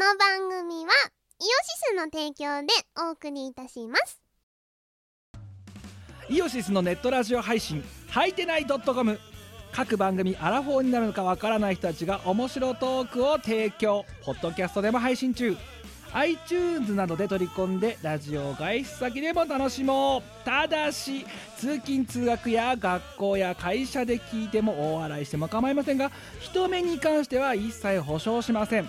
の番組はイオシスの提供でお送りいたします。イオシスのネットラジオ配信はいてない .com、 各番組アラフォーになるのかわからない人たちが面白トークを提供。ポッドキャストでも配信中、 iTunes などで取り込んでラジオ外出先でも楽しもう。ただし通勤通学や学校や会社で聞いても大笑いしても構いませんが、人目に関しては一切保証しません。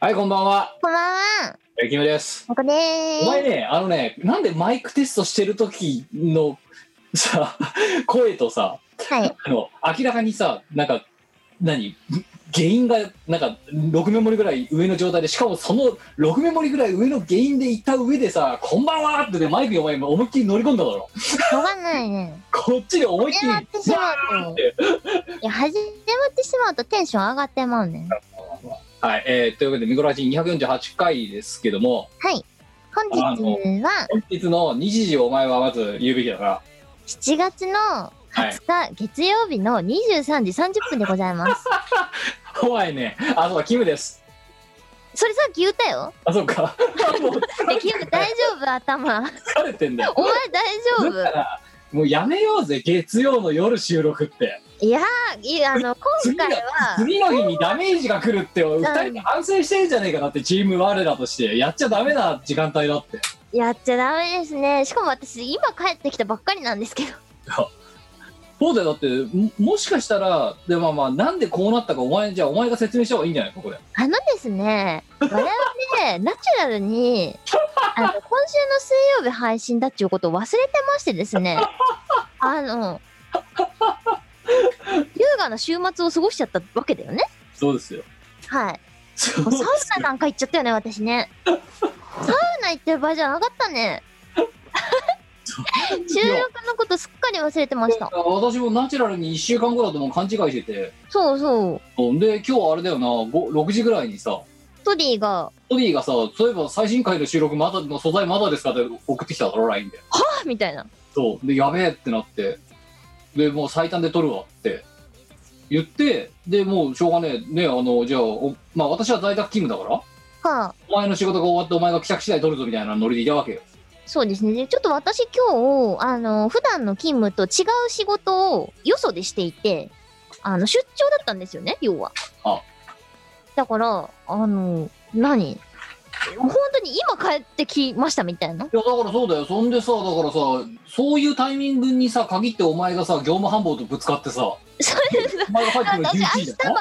はい、こんばんは。こんばんは。キムです。ここです。お前ね、あのね、なんでマイクテストしてる時のさ声とさ、はい、あの明らかにさ、なんか何原因がなんか6メモリぐらい上の状態で、しかもその6メモリぐらい上の原因でいった上でさ、こんばんはってね、マイクにお前思いっきり乗り込んだだろ。乗らないね。こっちで思いっきり始まってしまうといや、始まってしまうとテンション上がってまうね。はい、というわけでミコラジ248回ですけども、はい、本日の日時をお前はまず言うべきだから、7月の20日、はい、月曜日の23時30分でございます。お前ね、あ、そうか、キムです。それさっき言ったよ。あ、そうか。キム大丈夫、頭疲れてんだよお前。大丈夫だから、もうやめようぜ、月曜の夜収録って。いやー、今回は次の日にダメージが来るって2人反省してるんじゃねえかなって。チーム我らとしてやっちゃダメな時間帯だって。やっちゃダメですね。しかも私今帰ってきたばっかりなんですけど。そうだよ、だってもしかしたらで、まあまあ、なんでこうなったかお前が説明した方がいいんじゃないか、これ。あのですね、我々ねナチュラルに今週の水曜日配信だっちゅうことを忘れてましてですね、優雅な週末を過ごしちゃったわけだよね。そうですよ。はい。サウナなんか行っちゃったよね、私ね。サウナ行ってる場合じゃなかったね。収録のことすっかり忘れてました。私もナチュラルに1週間後だともう勘違いしてて。そうそう。で、今日あれだよな、6時ぐらいにさ、トディがさ、そういえば最新回の収録まだの素材まだですかって送ってきただろ、LINE で。はぁみたいな。そう。で、やべえってなって。でもう最短で撮るわって言って、でもうしょうがねえね、じゃあまあ私は在宅勤務だから、はあ、お前の仕事が終わってお前が帰宅次第撮るぞみたいなノリでいたわけよ。そうですね。ちょっと私今日普段の勤務と違う仕事をよそでしていて、出張だったんですよね、要は。あ、だから何本当に今帰ってきましたみたいな。いや、だからそうだよ。そんでさ、だからさ、そういうタイミングにさ限ってお前がさ業務繁忙とぶつかってさ、そうです。お前が帰ってくる11時だ。私明日も朝早いんだ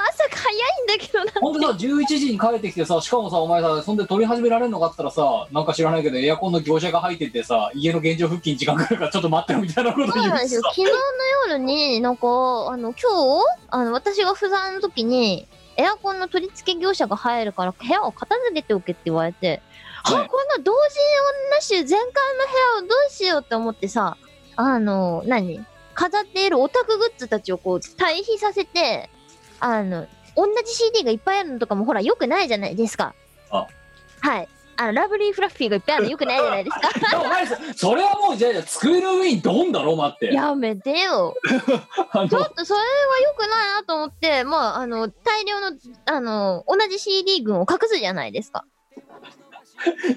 けどな。ほんでさ11時に帰ってきてさ、しかもさお前さ、そんで撮り始められるのかって言ったらさ、なんか知らないけどエアコンの業者が入っててさ、家の現状復帰に時間かかるからちょっと待ってよみたいなこと言ってさ。そうなんですよ。昨日の夜になんか今日私が不在の時にエアコンの取り付け業者が入るから部屋を片付けておけって言われて、はい、こんな同時女衆全館の部屋をどうしようって思ってさ、飾っているオタクグッズたちをこう対比させて、同じ CD がいっぱいあるのとかもほらよくないじゃないですか。あ、はい、ラブリーフラッフィーがいっぱいあるのよくないじゃないですか。お前それはもうじゃあ机の上にドンだろ。待って、やめてよ。ちょっとそれは良くないなと思って、まあ大量の同じ CD 群を隠すじゃないですか。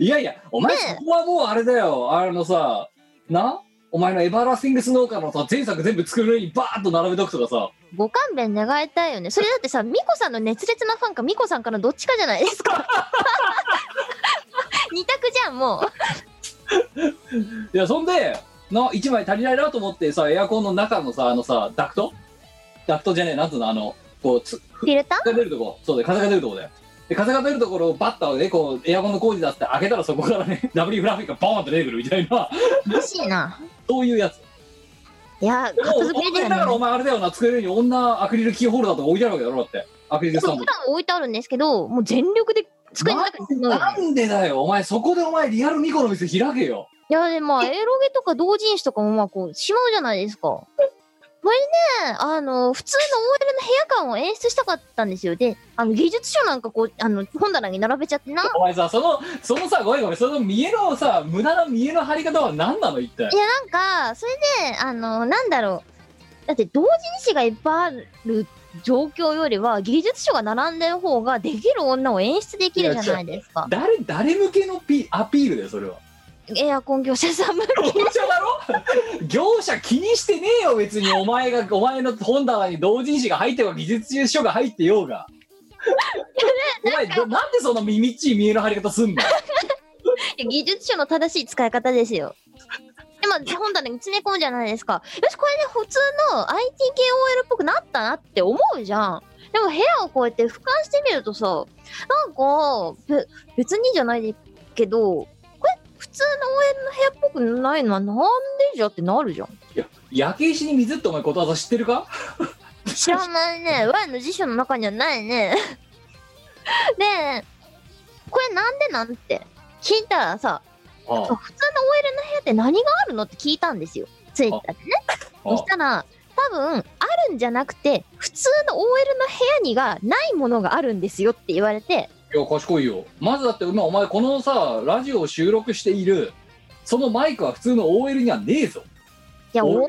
いやいや、お前そこはもうあれだよ、さな、お前のエバーラスティングスノーカーのさ前作全部机の上にバーッと並べとくとかさ、ご勘弁願いたいよね。それだってさ、ミコさんの熱烈なファンかミコさんからどっちかじゃないですか。二択じゃん、もう。いや、そんでの1枚足りないなと思ってさ、エアコンの中のさダクトじゃねえ、なんつうの、こうフィルターが出るとこ、そうで風が出るとこだよ。で風が出るところをバッターでこうエアコンの工事だって開けたら、そこからねダブリーフラフィーがバーンって出てくるみたいな。欲しいな、そういうやつ。いや、片付けだよね。だからお前あれだよな、机に女アクリルキーホルダーとか置いてあるわけだろ。だってアクリルスタンド普段置いてあるんですけど、もう全力で机の中に詰めよう。なんでだよお前、そこでお前リアルミコの店開けよ。いやでもエロゲとか同人誌とかもまあこうしまうじゃないですか。これね、普通の OL の部屋感を演出したかったんですよ。で、技術書なんかこう本棚に並べちゃってな。お前さ、そのさ、ごめんその見えのさ、無駄な見えの張り方は何なの一体。いやなんかそれでなんだろう、だって同人誌がいっぱいある状況よりは技術書が並んでる方ができる女を演出できるじゃないですか。誰向けのアピールだよそれは。エアコン業者さん向けだろ業者気にしてねえよ別に。お前の本棚に同人誌が入ってようが技術書が入ってようがお前なんでそのみみっちい見えの張り方すんの技術書の正しい使い方ですよ。今本棚に詰め込むじゃないですか。よしこれで、ね、普通の IT 系 OL っぽくなったなって思うじゃん。でも部屋をこうやって俯瞰してみるとさ、なんか別にじゃないけど普通の OL の部屋っぽくないのはなんでじゃってなるじゃん。いや焼け石に水ってお前ことわざ知ってるか知らないね。我の辞書の中にはないねでこれなんでなんて聞いたらさ、ああ普通の OL の部屋って何があるのって聞いたんですよツイッターでね。そしたら多分あるんじゃなくて普通の OL の部屋にがないものがあるんですよって言われて。いや賢いよ。まずだって今お前このさラジオを収録しているそのマイクは普通の OL にはねえぞ。いや OL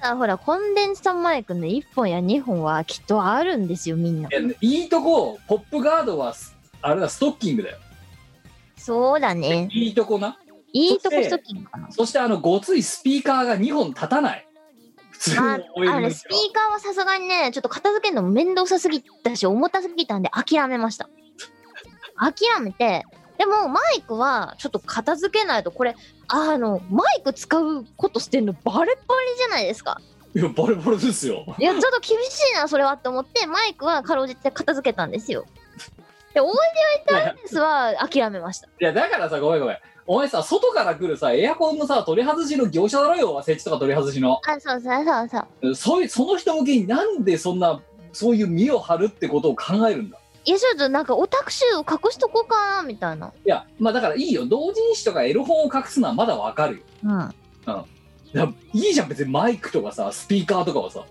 ならほらコンデンサーマイクの1本や2本はきっとあるんですよみんな。いいとこポップガードはあれだストッキングだよ。そうだね、いいとこな、いいとこストッキングかな。そしてごついスピーカーが2本立たない普通の OL あれスピーカーはさすがにねちょっと片付けるのも面倒さすぎたし重たすぎたんで諦めました。諦めて、でもマイクはちょっと片付けないとこれマイク使うことしてんのバレバレじゃないですか。いやバレバレですよ。いやちょっと厳しいなそれはって思ってマイクはかろうじて片付けたんですよ。でオーディオインターフェースは諦めました。いやだからさごめんお前さ外から来るさエアコンのさ取り外しの業者だろよ設置とか取り外しの。あそうその人向けになんでそんなそういう身を張るってことを考えるんだ。いやちょっとなんかオタク臭を隠しとこうかなみたいな。いやまあだからいいよ同人誌とかエロ本を隠すのはまだわかるよ。いいじゃん別にマイクとかさスピーカーとかはさ、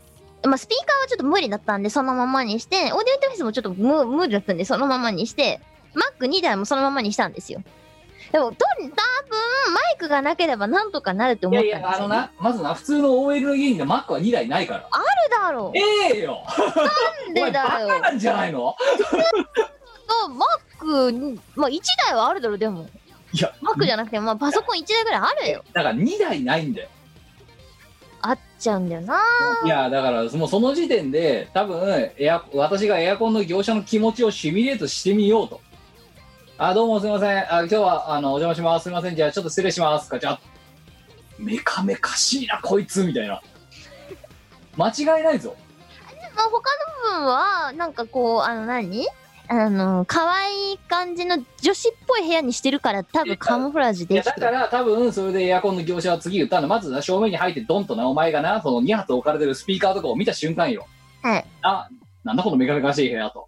まあ、スピーカーはちょっと無理だったんでそのままにして、オーディオインターフェースもちょっと無理だったんでそのままにして、マック2台もそのままにしたんですよ。でも多分マイクがなければなんとかなると思ったんですよ、ね、いやまずな普通の OL の家にマックは2台ないからあるだろう。ええよなんでだよお前バカなんじゃないのマック、まあ、1台はあるだろう。でもいやマックじゃなくて、まあ、パソコン1台ぐらいあるよ。だから2台ないんだよ。あっちゃうんだよな。いやだからもうその時点で多分私がエアコンの業者の気持ちをシミュレートしてみようと。あどうもすいません、今日はお邪魔します、すいませんじゃあちょっと失礼しますか、じゃあメカメカしいなこいつみたいな間違いないぞ。でも他の部分はなんかこう可愛い感じの女子っぽい部屋にしてるから多分カモフラージュできてる。いやだから多分それでエアコンの業者は次言ったのまずな正面に入ってドンとなお前がなその2発置かれてるスピーカーとかを見た瞬間よ、はい、あなんだこのメカメカしい部屋と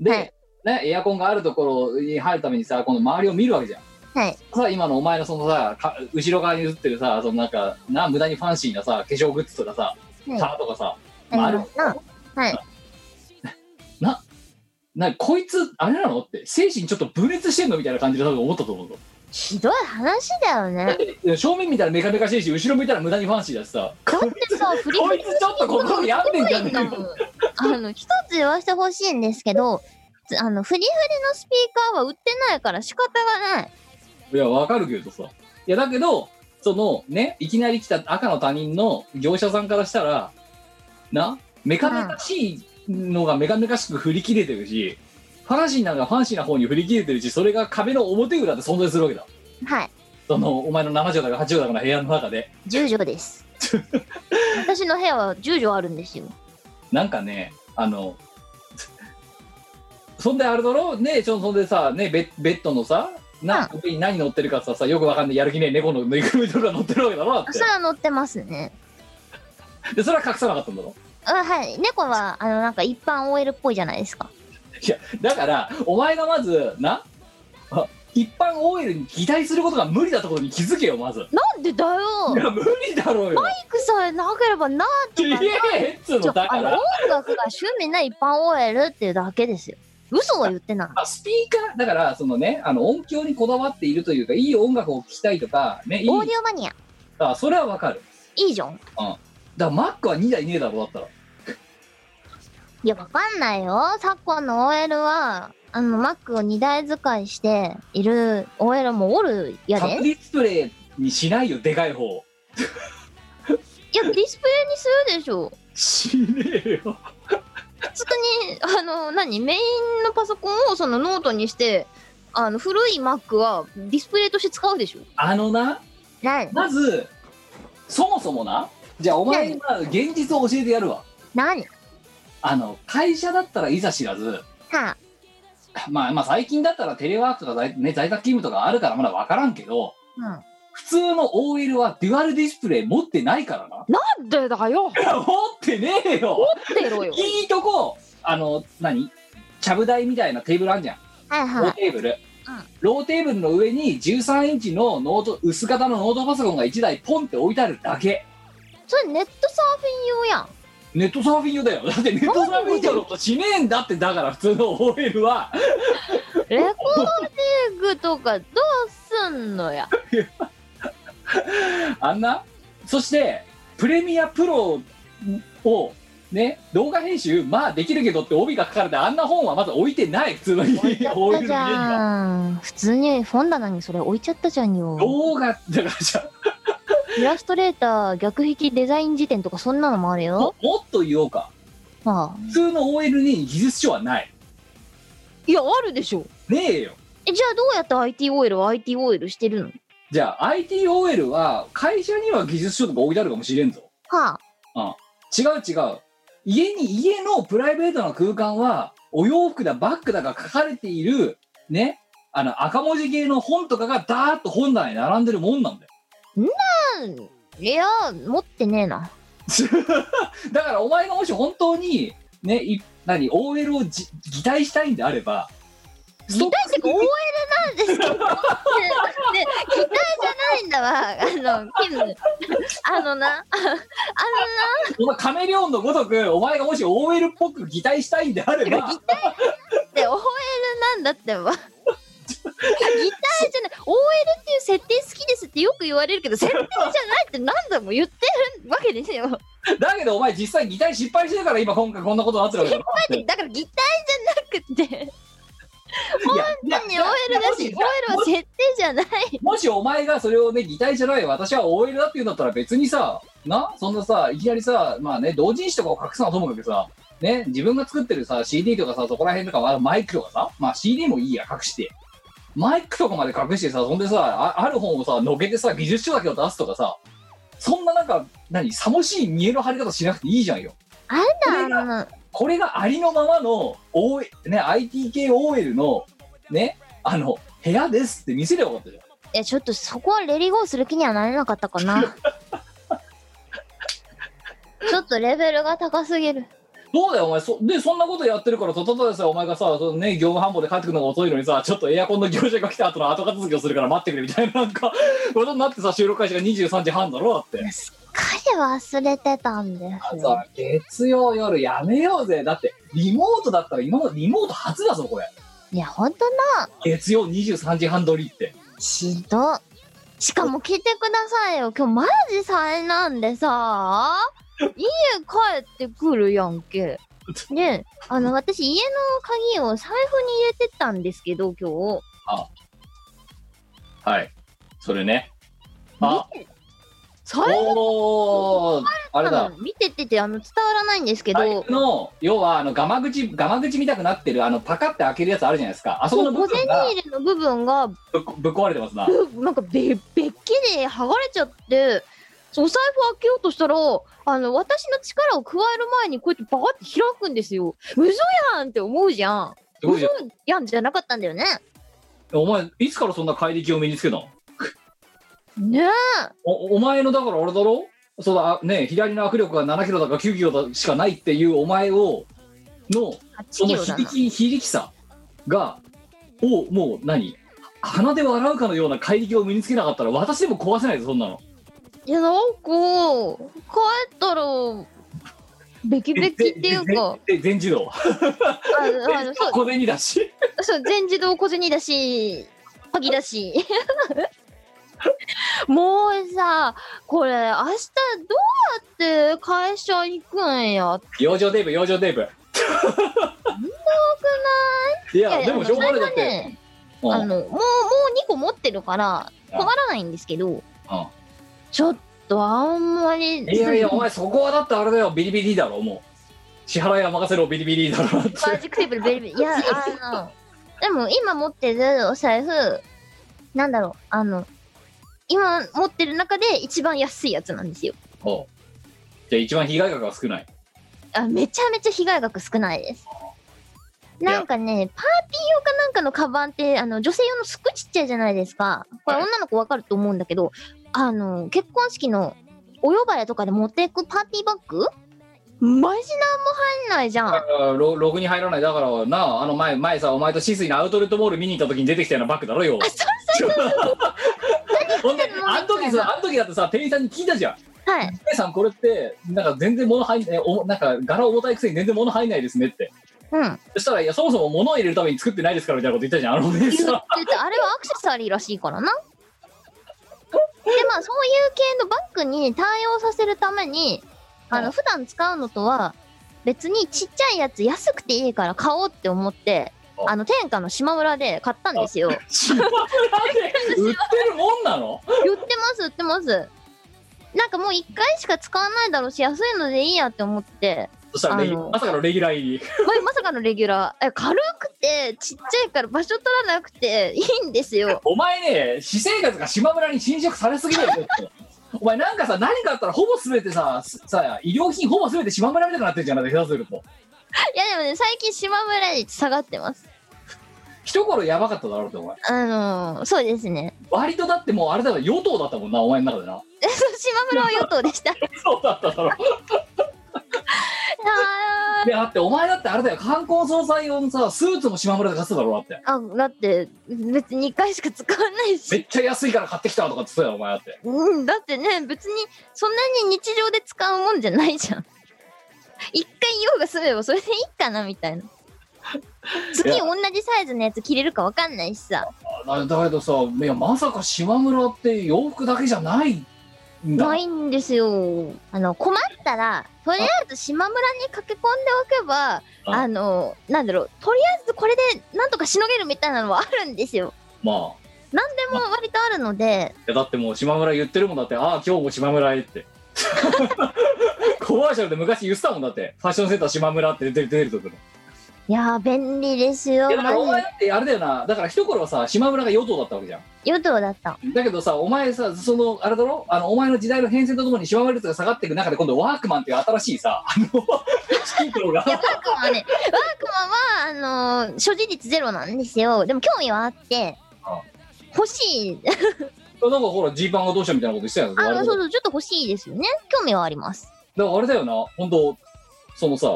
で、はいね、エアコンがあるところに入るためにさこの周りを見るわけじゃん。はい、さ今のお前のそのさ後ろ側に映ってるさそのなんか無駄にファンシーなさ化粧グッズとかさターとかさ、まあ、あるはいなこいつあれなのって精神ちょっと分裂してんのみたいな感じで多分思ったと思うぞ。ひどい話だよね。だ正面見たらメカメカしいし後ろ向いたら無駄にファンシーだしさ、だってさこいつちょっとここにやってんじゃねえか一つ言わせてほしいんですけどフリフリのスピーカーは売ってないから仕方がない。いやわかるけどさ、いやだけどそのねいきなり来た赤の他人の業者さんからしたらなメカメカしいのがメカメカしく振り切れてるし、ファンシーなのがファンシーな方に振り切れてるし、それが壁の表裏で存在するわけだ。はいそのお前の7畳だか8畳だかの部屋の中で10畳です私の部屋は10畳あるんですよ。なんかねそんであれだろねえちょそんでさねベッドのさ上に何乗ってるかさよくわかんないやる気ねえ猫のぬいぐるみとか乗ってるわけだろ。それは乗ってますねでそれは隠さなかったんだろ。はい、猫はなんか一般 OL っぽいじゃないですか。いやだからお前がまずな一般 OL に擬態することが無理だところに気づけよまず。なんでだよ。いや無理だろうよ。マイクさえなければなーって言えっつうのだから。音楽が趣味な一般 OL っていうだけですよ。嘘は言ってない。スピーカーだからそのね音響にこだわっているというかいい音楽を聴きたいとかね。オーディオマニア。あそれはわかる。いいじゃん。うん。だマックは2台ねえだろだったら。いやわかんないよ。昨今の OL はマックを2台使いしている OL もおるやで。タップディスプレイにしないよでかい方。いやディスプレイにするでしょ。しねえよ。普通に何メインのパソコンをそのノートにして古い Mac はディスプレイとして使うでしょ。なまずそもそもな。じゃあお前は現実を教えてやるわ。何会社だったらいざ知らず、はあ、まあ最近だったらテレワークとかね、在宅勤務とかあるからまだ分からんけど、うん、普通の OL はデュアルディスプレイ持ってないからな。なんでだよ。持ってねえよ。持ってろよ。いいとこ何ちゃぶ台みたいなテーブルあんじゃん、はいはい、ローテーブル、うん、ローテーブルの上に13インチのノート薄型のノートパソコンが1台ポンって置いてあるだけ。それネットサーフィン用やん。ネットサーフィン用だよ。だってネットサーフィン用のことしねえんだって。だから普通の OL はレコーディングとかどうすんのや。そしてプレミアプロをね動画編集まあできるけどって帯が書かれてあんな本はまず置いてない。普通の OL じゃん。普通に本棚にそれ置いちゃったじゃんよ。動画だからじゃん。イラストレーター逆引きデザイン辞典とかそんなのもあるよ。もっと言おうか、はあ、普通の OL に技術書はない。いやあるでしょ。ねえよ。じゃあどうやって ITOL は ITOL してるの。じゃあ ITOL は会社には技術書とか置いてあるかもしれんぞ。はあ、うん、違う家のプライベートな空間はお洋服だバッグだが書かれているね赤文字系の本とかがダーッと本棚に並んでるもんなんだよ。いや持ってねえな。だからお前がもし本当にね何 OL を擬態したいんであれば。擬態ってか OL なんですけど。擬態じゃないんだわキム。お前カメレオンのごとくお前がもし OL っぽく擬態したいんであれば。擬態って OL なんだってば。擬態じゃない OL っていう設定好きですってよく言われるけど設定じゃないって何度も言ってるわけですよ。だけどお前実際擬態失敗してるから今回こんなことになってるわけだろ。失敗ってだから擬態じゃなくて本当に OL だし OL は設定じゃない。もしお前がそれをね擬態じゃない私は OL だって言うんだったら別にさそんなさいきなりさまあね同人誌とかを隠すのはともかくさね自分が作ってるさ CD とかさそこら辺とかマイクとかさまあ CD もいいや隠してマイクとかまで隠してさそんでさ ある本をさのけてさ技術書だけを出すとかさそんななんか何さもしい見えの張り方しなくていいじゃんよ。あんなこれがありのままの、ね、IT 系 OL のね部屋ですって見せればよかったじゃん。えちょっとそこはレリゴーする気にはなれなかったかな。ちょっとレベルが高すぎる。どうだよお前そんなことやってるからただでさお前がさその、ね、業務繁忙で帰ってくるのが遅いのにさちょっとエアコンの業者が来た後の後片付けをするから待ってくれみたいななんかことになってさ収録開始が23時半だろ。だってすっかり忘れてたんですよ。月曜夜やめようぜ。だってリモートだったら今までリモート初だぞこれ。いやほんとな月曜23時半撮りってしどっ。しかも聞いてくださいよ今日マジ災難でさ家帰ってくるやんけ。ね私家の鍵を財布に入れてたんですけど今日。はいそれね。財布あれだ見てて伝わらないんですけどの要はガマ口見たくなってるパカって開けるやつあるじゃないですか。あそこの小銭入れの部分がぶっ壊れてますな。なんかべっきで剥がれちゃって。お財布開けようとしたら私の力を加える前にこうやってバーって開くんですよ。嘘やんって思うじゃん。嘘やんじゃなかったんだよね。お前いつからそんな怪力を身につけたの。ねえお前のだからあれだろそうだね、左の握力が7キロだか9キロしかないっていうお前をのその非力さがをもう何鼻で笑うかのような怪力を身につけなかったら私でも壊せないぞそんなの。いやなんか帰ったらべきべきっていうか全自動小銭だしそう全自動小銭だしパギだしもうさこれ明日どうやって会社行くんや養生テープ養生テープそんな多くない？いやでもしょうがないだってもう2個持ってるから困らないんですけどちょっとあんまりいやいやお前そこはだってあれだよビリビリだろもう支払いは任せろビリビリだろマジックテープでビリビリいやでも今持ってるお財布なんだろう今持ってる中で一番安いやつなんですよ。おうじゃあ一番被害額が少ない。あめちゃめちゃ被害額少ないです。なんかねパーティー用かなんかのカバンって女性用のすっごいちっちゃいじゃないですか。これ女の子わかると思うんだけど、はい、結婚式のお呼ばれとかで持っていくパーティーバッグマジなんも入んないじゃん。ログに入らないだからな前さお前とシスイのアウトレットモール見に行った時に出てきたようなバッグだろよ。あそうそうそうほんであの時だってさ店員さんに聞いたじゃん。はい。店員さんこれってなんか全然物入んないなんか柄重たいくせに全然物入んないですねって。うん。そしたらいやそもそも物を入れるために作ってないですからみたいなこと言ったじゃん店員さん。あれはアクセサリーらしいからな。でまあそういう系のバッグに対応させるために普段使うのとは別にちっちゃいやつ安くていいから買おうって思って。天下の島村で買ったんですよ。島村で売ってるもんなの？売ってます。なんかもう1回しか使わないだろうし安いのでいいやって思って。そしたらまさかのレギュラー入り。まさかのレギュラー。軽くてちっちゃいから場所取らなくていいんですよ。お前ね私生活が島村に侵食されすぎだよ。お前なんかさ何かあったらほぼ全てさ医療品ほぼ全て島村みたいになってるじゃないですかそうすると。いやでもね最近島村に下がってます。一頃やばかっただろうってお前。そうですね。割とだってもうあれだから与党だったもんなお前の中でな。島村は与党でした。そうだっただろう。いやだってお前だってあれだよ観光総裁用のさスーツも島村で買ってただろうだって。だって別に1回しか使わないし。めっちゃ安いから買ってきたとか言ってたよお前だって。うんだってね別にそんなに日常で使うもんじゃないじゃん。一回用が済めばそれでいいかなみたいな。次同じサイズのやつ着れるかわかんないしさ。だけどさ、いやまさか島村って洋服だけじゃないんだ。ないんですよ。困ったらとりあえず島村に駆け込んでおけばなんだろうとりあえずこれでなんとかしのげるみたいなのはあるんですよ。まあ。なんでも割とあるので。いやだってもう島村言ってるもんだって今日も島村へって。コマーシャルで昔言ってたもんだってファッションセンター島村って出るところ。いや便利ですよ。いやだからお前ってあれだよなだから一頃はさ島村が与党だったわけじゃん。与党だっただけどさお前さそのあれだろお前の時代の変遷とともに島村率が下がっていく中で今度ワークマンっていう新しいさシンプルがいやワークマンは所持率ゼロなんですよ。でも興味はあって欲しいなんかほらジーパンがどうしたみたいなこと言ってたやん。そうちょっと欲しいですよね。興味はあります。だからあれだよな本当そのさ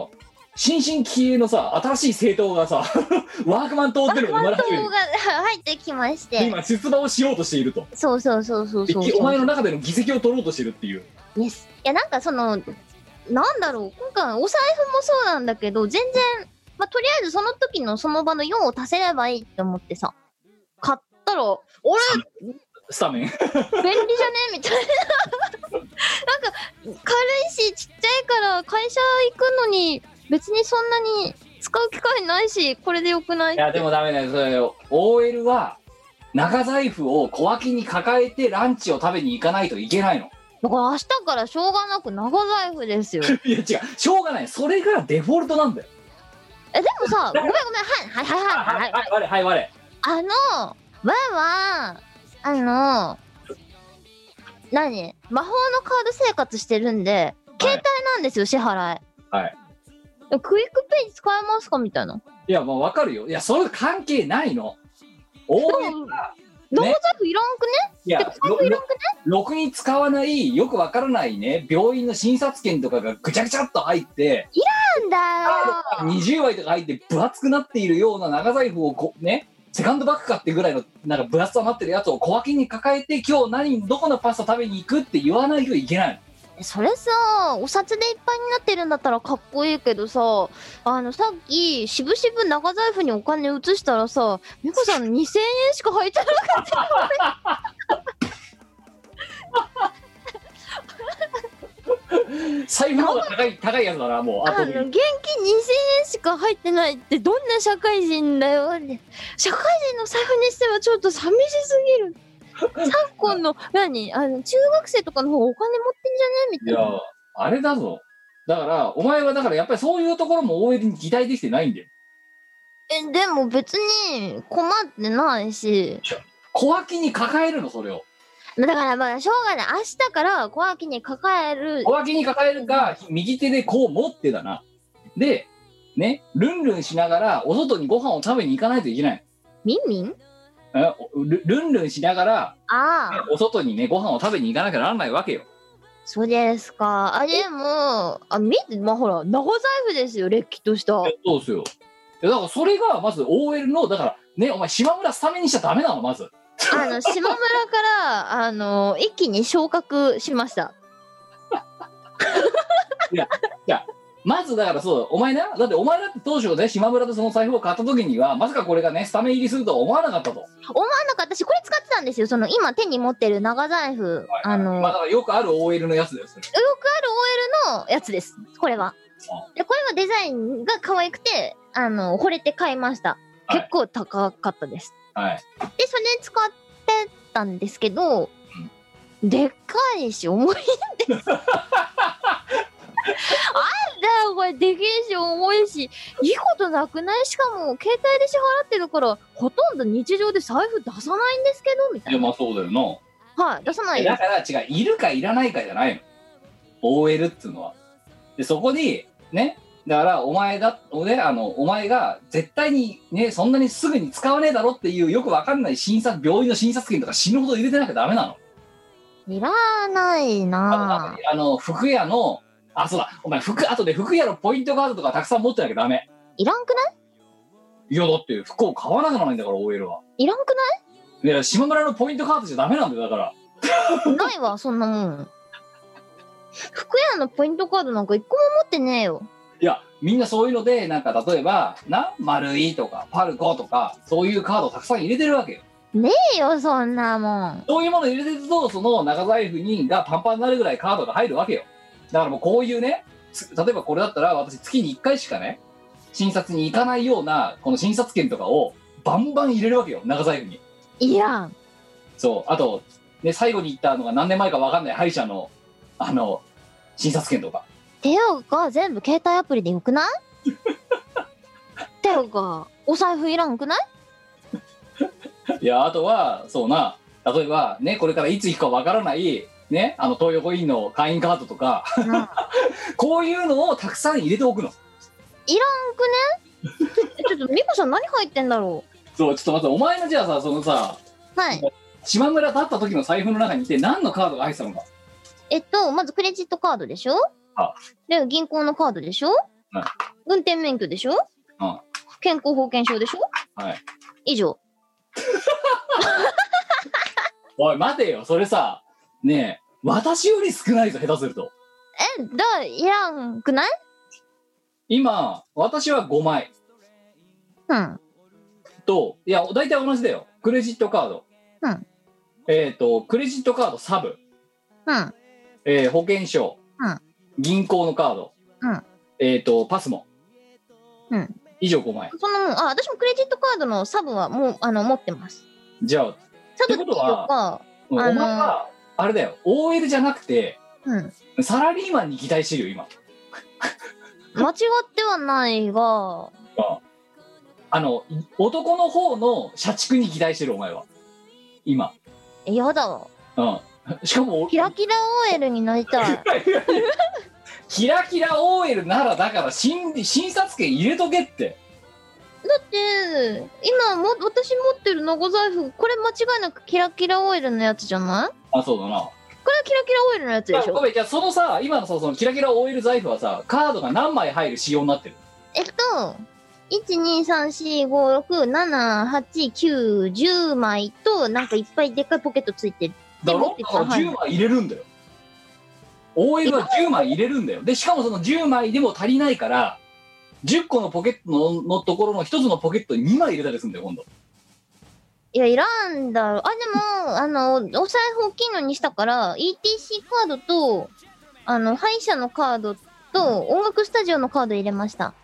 新進気鋭のさ新しい政党がさワークマン党っていうのが生まれ始める。ワークマン党が入ってきまして今出馬をしようとしていると。そうお前の中での議席を取ろうとしてるっていう、yes. いやなんかそのなんだろう今回お財布もそうなんだけど全然、まあ、とりあえずその時のその場の用を足せればいいって思ってさ買ったら俺スタメン便利じゃねみたいななんか軽いしちっちゃいから会社行くのに別にそんなに使う機会ないしこれでよくないって。いやでもダメだよそれよ。 OL は長財布を小脇に抱えてランチを食べに行かないといけないのだから明日からしょうがなく長財布ですよ。いや違うしょうがないそれがデフォルトなんだよ。えでもさごめんはい何魔法のカード生活してるんで携帯なんですよ、支払い。はいクイックペイ使えますかみたいな。いやまあ分かるよ。いやそれ関係ないの。OL が道具いらんくね？いや、ろくに使わないよくわからないね、病院の診察券とかがぐちゃぐちゃっと入っていらんだよ、20枚とか入って分厚くなっているような長財布をね、セカンドバッグかってぐらいのなんか分厚さになってるやつを小脇に抱えて、今日どこのパスタ食べに行くって言わないといけない。それさ、お札でいっぱいになってるんだったらかっこいいけどさ、さっきしぶしぶ長財布にお金移したらさ、美子さんの2000円しか入ってなかった財布の方が高いやつだな、もうあと現金2000円しか入ってないってどんな社会人だよ。社会人の財布にしてはちょっと寂しすぎる。昨今の中学生とかの方がお金持ってんじゃねみたいな。いやあれだぞ。だからお前はだからやっぱりそういうところも OL に擬態できてないんだよ。でも別に困ってないし。小脇に抱えるのそれを。だからまあしょうがない。明日から小脇に抱える。小脇に抱えるか右手でこう持ってだな。でね、ルンルンしながらお外にご飯を食べに行かないといけない。ミンミン？ルンルンしながら、ね、お外にねご飯を食べに行かなきゃならないわけよ。そうですか。あでも見て、まあ、ほら長財布ですよ、れっきとした。そうですよ。だからそれがまず OL のだからね、お前島村スタメンにしちゃダメなのまず。島村から一気に昇格しました。いやまずだからそうお前な、だってお前だって当初ね島村とその財布を買った時にはまさかこれがねスタメン入りするとは思わなかったと。思わなかったし、これ使ってたんですよ、その今手に持ってる長財布、はいはい、まあ、だからよくある OL のやつですね。よくある OL のやつです、これは。でこれはデザインが可愛くて惚れて買いました、はい、結構高かったです、はい、でそれ使ってたんですけど、うん、でっかいし重いんですあんだよこれ、でけえし重いしいいことなくない？しかも携帯で支払ってるからほとんど日常で財布出さないんですけどみたいな。いやまあそうだよな。はい、出さないよ。だから違う、いるかいらないかじゃないの OL っつうのは。でそこにね、だからお前が絶対にねそんなにすぐに使わねえだろっていうよくわかんない病院の診察券とか死ぬほど入れてなきゃダメなの。いらないな。服屋のそうだ、お前あとで服屋のポイントカードとかたくさん持ってなきゃダメ。いらんくない？いやだって服を買わなきゃならないんだから OL は。いらんくない？いや島村のポイントカードじゃダメなんだよ、だからないわそんなもん服屋のポイントカードなんか一個も持ってねえよ。いやみんなそういうのでなんか例えば丸いとかパルコとかそういうカードをたくさん入れてるわけよ。ねえよそんなもん。そういうもの入れてるとその長財布がパンパンになるぐらいカードが入るわけよ。だからもうこういうね、例えばこれだったら私月に1回しかね診察に行かないようなこの診察券とかをバンバン入れるわけよ長財布に。いやんそうあと、ね、最後に行ったのが何年前か分かんない歯医者の診察券とか。ていうか全部携帯アプリでよくない？ていうかお財布いらんくない？いやあとはそうな、例えばねこれからいつ行くか分からないね、東横インの会員カードとか、うん、こういうのをたくさん入れておくの。いらんくねちょっと美子さん何入ってんだろう。そうちょっと待って、お前のじゃあさそのさ、はい、島村立った時の財布の中にいて何のカードが入ってたのか。まずクレジットカードでしょ。あで銀行のカードでしょ、はい、運転免許でしょ、うん、健康保険証でしょ、はい、以上おい待てよ、それさねえ私より少ないぞ下手すると。いらんくない？今私は5枚、うん、といや大体同じだよ。クレジットカード、うん、クレジットカードサブ、うん、保険証、うん、銀行のカード、うん、パスモ、うん、以上5枚。そんなもん。私もクレジットカードのサブはもう持ってます。じゃあサブってことはお前はあれだよ OL じゃなくて、うん、サラリーマンに擬態してるよ今間違ってはないが男の方の社畜に擬態してるお前は今。やだわ、うん、しかもキラキラ OL になりたいキラキラ OL ならだから診察券入れとけって。って今も私持ってる長財布、これ間違いなくキラキラオイルのやつじゃない？あ、そうだな。これはキラキラオイルのやつでしょ。ごめん、じゃあそのさ、今のさ、そのキラキラオイル財布はさ、カードが何枚入る仕様になってる？12345678910枚と、なんかいっぱいでっかいポケットついてる。だろ？だから10枚入れるんだよ。OL は10枚入れるんだよ。でしかもその10枚でも足りないから、10個のポケット のところの1つのポケットに2枚入れたりするんだよ今度。いやいらんだろ。あ、でもお財布大きいのにしたから ETC カードと歯医者のカードと音楽スタジオのカード入れました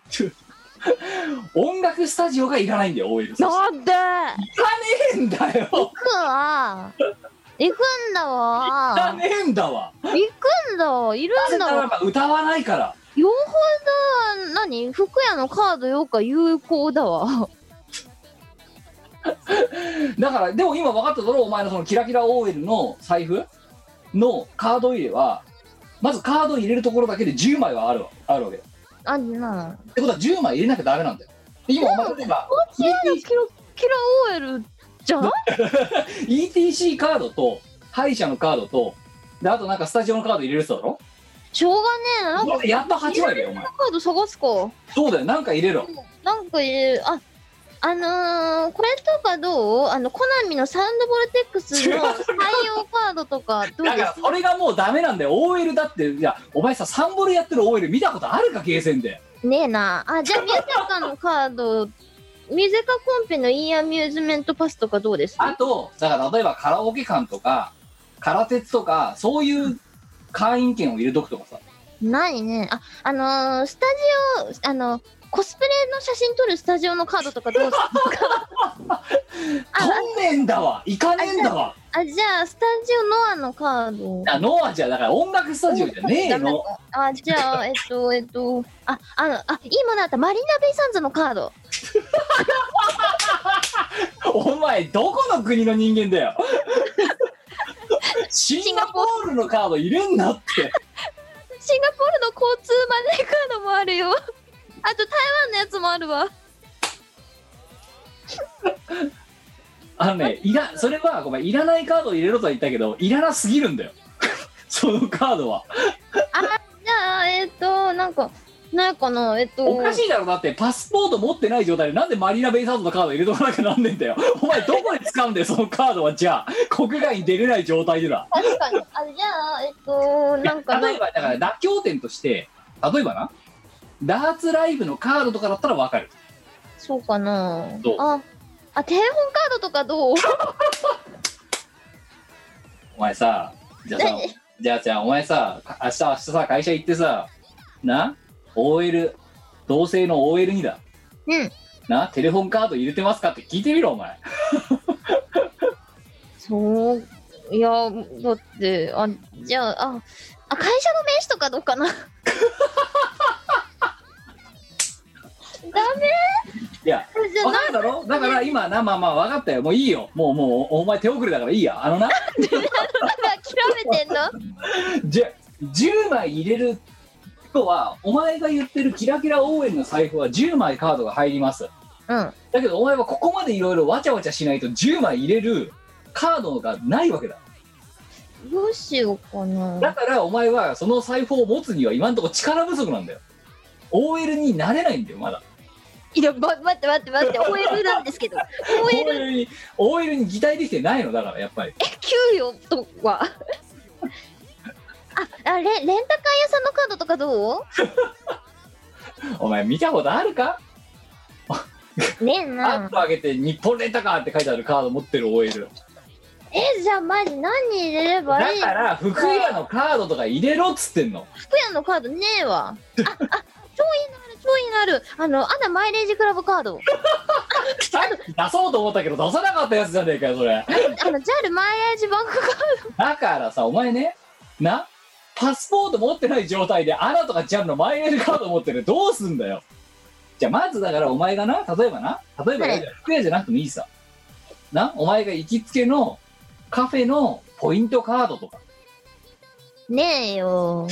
音楽スタジオがいらないんだよ OL さん。なんでいらねえんだよ。行くわ行くんだわ。行かねえんだわ。行くんだわ。いるんだわ。だから歌わないから。よほど何服屋のカードようか有効だわ。だからでも今分かっただろう。お前のそのキラキラ OL の財布のカード入れはまずカード入れるところだけで10枚はあるわけ。あるな。ってことは10枚入れなきゃダメなんだよ。今お前例えば。キラキラ OL。ETC カードと歯医者のカードとで、あとなんかスタジオのカード入れる人だろ。しょうがねえな。なんかやっぱ8枚だよお前。カード探すか。そうだよ、なんか入れろ。なんか入れる。あ、これとかどう？コナミのサウンドボルテックスの採用カードとかどうですか？だからそれがもうダメなんだよ OL だって。いやお前さ、サンボルやってる OL 見たことあるか、ゲーセンで。ねえなあ。じゃあミュージカのカードミゼカコンペの e アミューズメントパスとかどうですか？あとだから例えばカラオケ館とか空鉄とかそういう会員券を入れとくとかさ。ないね。あ、スタジオコスプレの写真撮るスタジオのカードとかどうですか？撮んねえんだわ。行かねえんだわ。じゃあスタジオノアのカード。ノアじゃだから音楽スタジオじゃねえの。あ、じゃあ今だったマリーナベイサンズのカード。お前どこの国の人間だよ。シンガポールのカード入れんなって。シンガポールの交通マネーカードもあるよ。あと台湾のやつもあるわ。それはごめん、いらないカード入れろとは言ったけどいらなすぎるんだよ。そのカードは。じゃあなんかないかな。おかしいだろ。だってパスポート持ってない状態でなんでマリーナベイサンズのカード入れとかなきゃなんねんだよ。お前どこで使うんだよそのカードは。じゃあ国外に出れない状態でだ。確かに。じゃあなんか例えばだから妥協点として、例えばなダーツライブのカードとかだったらわかる。そうかな。どう？あ、テレホンカードとかどう？お前さ、じゃあお前さ、明日さ会社行ってさな、OL 同性の OL にだ、うん、なテレフォンカード入れてますかって聞いてみろお前。そういやだってじゃあ会社の名刺とかどうかな。ダメ。いや分かるだろ。だから今な、まあ分かったよ。もういいよ。もうお前手遅れだからいいや。な諦めてんの。じゃ10枚入れるとはお前が言ってるキラキラ応援の財布は10枚カードが入ります、うん、だけどお前はここまでいろいろわちゃわちゃしないと10枚入れるカードがないわけだ。どうしようかな。だからお前はその財布を持つには今んとこ力不足なんだよ。 OL になれないんだよまだ。いや、待って OL なんですけど。OL に擬態できてないのだからやっぱり給与とは。レンタカー屋さんのカードとかどう？お前見たことあるか？ねえな。アップ上げて日本レンタカーって書いてあるカード持ってる OL。じゃあマジ何入れればいい？だから福屋のカードとか入れろっつってんの。福屋のカードねえわ。超いいのある。アナマイレージクラブカード。出そうと思ったけど出さなかったやつじゃねえかよそれ。JAL マイレージバンクカード。だからさお前ねな。パスポート持ってない状態でアナとかJALのマイレージカード持ってるどうすんだよ。じゃあまずだからお前がな、例えば服屋じゃなくてもいいさな、お前が行きつけのカフェのポイントカードとか。ねえよ。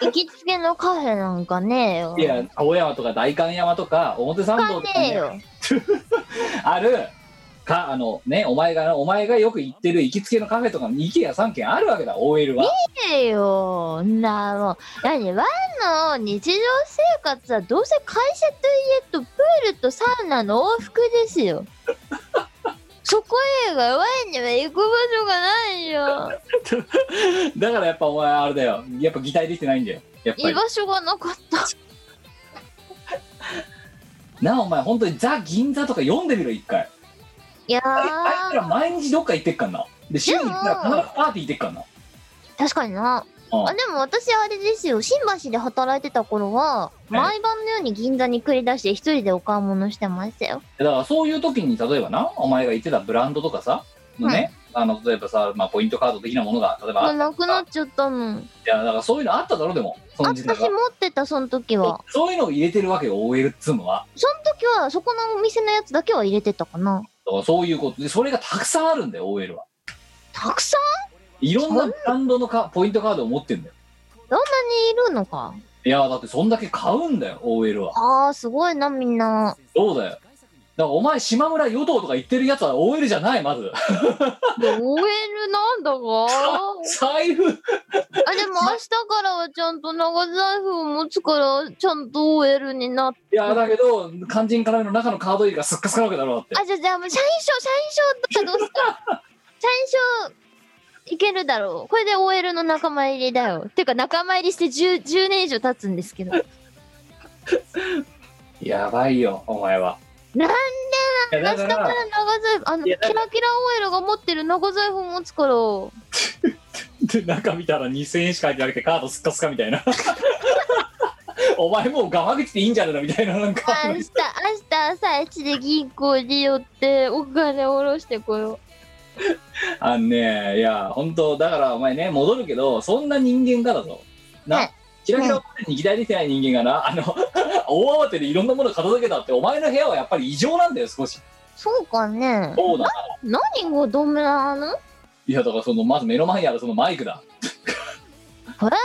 行きつけのカフェなんかねえよ。いや、青山とか代官山とか表参道とかねあるか、あのね、お前がよく行ってる行きつけのカフェとか2軒や3軒あるわけだ。 OL はねえよな。もう何ワンの日常生活はどうせ会社と家とプールとサウナの往復ですよそこへがワインには行く場所がないよだからやっぱお前あれだよ、やっぱ擬態できてないんだよ、やっぱり居場所がなかったなあお前、本当にザ・銀座とか読んでみろ一回。いやーあいつら毎日どっか行ってっかんな。で週に行ったら必ずパーティー行ってっかんな。確かにな。あ、でも私あれですよ、新橋で働いてた頃は毎晩のように銀座に繰り出して一人でお買い物してましたよ。だからそういう時に例えばな、お前が言ってたブランドとかさ、のね、あの例えばさ、まあ、ポイントカード的なものが例えばあったなくなっちゃったの。いやだからそういうのあっただろ。でもその時代は私持ってた、その時はそういうのを入れてるわけよ OL っつうのは。その時はそこのお店のやつだけは入れてたかな。だからそういうことで、それがたくさんあるんだよ OL は。たくさんいろんなブランドのポイントカードを持ってんだよ。どんなにいるのか。いやだってそんだけ買うんだよ OL は。あーすごいなみんな。そうだよ。だからお前島村与党とか言ってるやつは OL じゃないまずOL なんだか財布あ、でも明日からはちゃんと長財布を持つからちゃんと OL になって。いやだけど肝心からの中のカード入れがすっかすかなわけだろうって。あ、じゃあもう社員証とかどうすか社員証いけるだろう。これで OL の仲間入りだよ。てか仲間入りして 10年以上経つんですけどやばいよお前は。なんでなんだから長財布、あのキラキラ OL が持ってる長財布持つからで中見たら2000円しか入ってなくてカードすっかすかみたいなお前もうガマ口でいいんじゃないのみたいな。なんか明日朝一で銀行に寄ってお金下ろしてこようあんね、いや本当だからお前ね、戻るけどそんな人間がだぞな、はい、キラキラお前に期待できてない人間がな、あの大慌てでいろんなものを片付けたってお前の部屋はやっぱり異常なんだよ少し。そうかね。そうだな。何がダメなの。いやだからそのまず目の前にあるそのマイクだこれ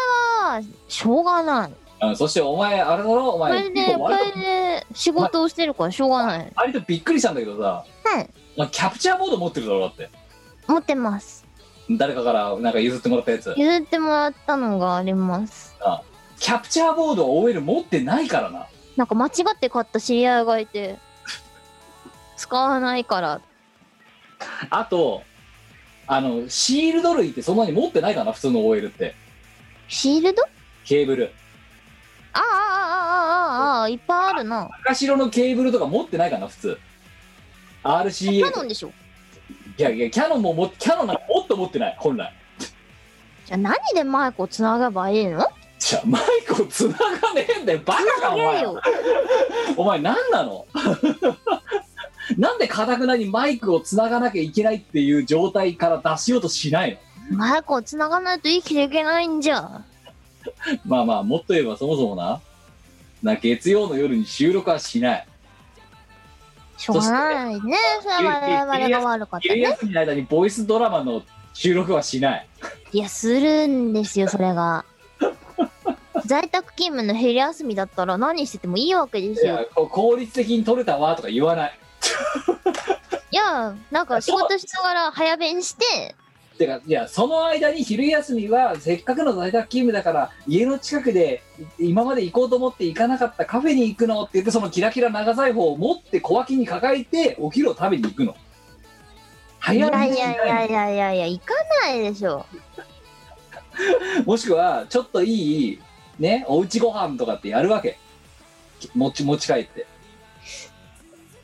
はしょうがない。そしてお前あれだろ、お前これで仕事をしてるからしょうがない。あれとびっくりしたんだけどさ、はい、キャプチャーボード持ってるだろ。だって持ってます。誰かからなんか譲ってもらったやつ。譲ってもらったのがあります。ああ、キャプチャーボードは OL 持ってないからな。なんか間違って買った知り合いがいて使わないからあとあのシールド類ってそんなに持ってないかな普通の OL って。シールドケーブル、ああいっぱいあるな。赤白のケーブルとか持ってないかな普通。キャノンでしょ。いやキャノンなんかもっと持ってない本来。じゃあ何でマイクをつなげばいいの。じゃあマイクをつながねえんだよバカかお前お前何なのなんで固くなにマイクをつながなきゃいけないっていう状態から出しようとしないの。マイクをつながないと生きていけないんじゃまあまあもっと言えばそもそもな月曜の夜に収録はしない。しょうがないね。それは我々が悪かったね。昼休みの間にボイスドラマの収録はしない。いやするんですよそれが在宅勤務の昼休みだったら何しててもいいわけですよ。いや効率的に撮れたわとか言わないいやなんか仕事しながら早弁しててか、いやその間に昼休みはせっかくの在宅勤務だから家の近くで今まで行こうと思って行かなかったカフェに行くのって言って、そのキラキラ長財布を持って小脇に抱えてお昼を食べに行くの。早めにいや行かないでしょもしくはちょっといいねおうちご飯とかってやるわけ。持ち帰って、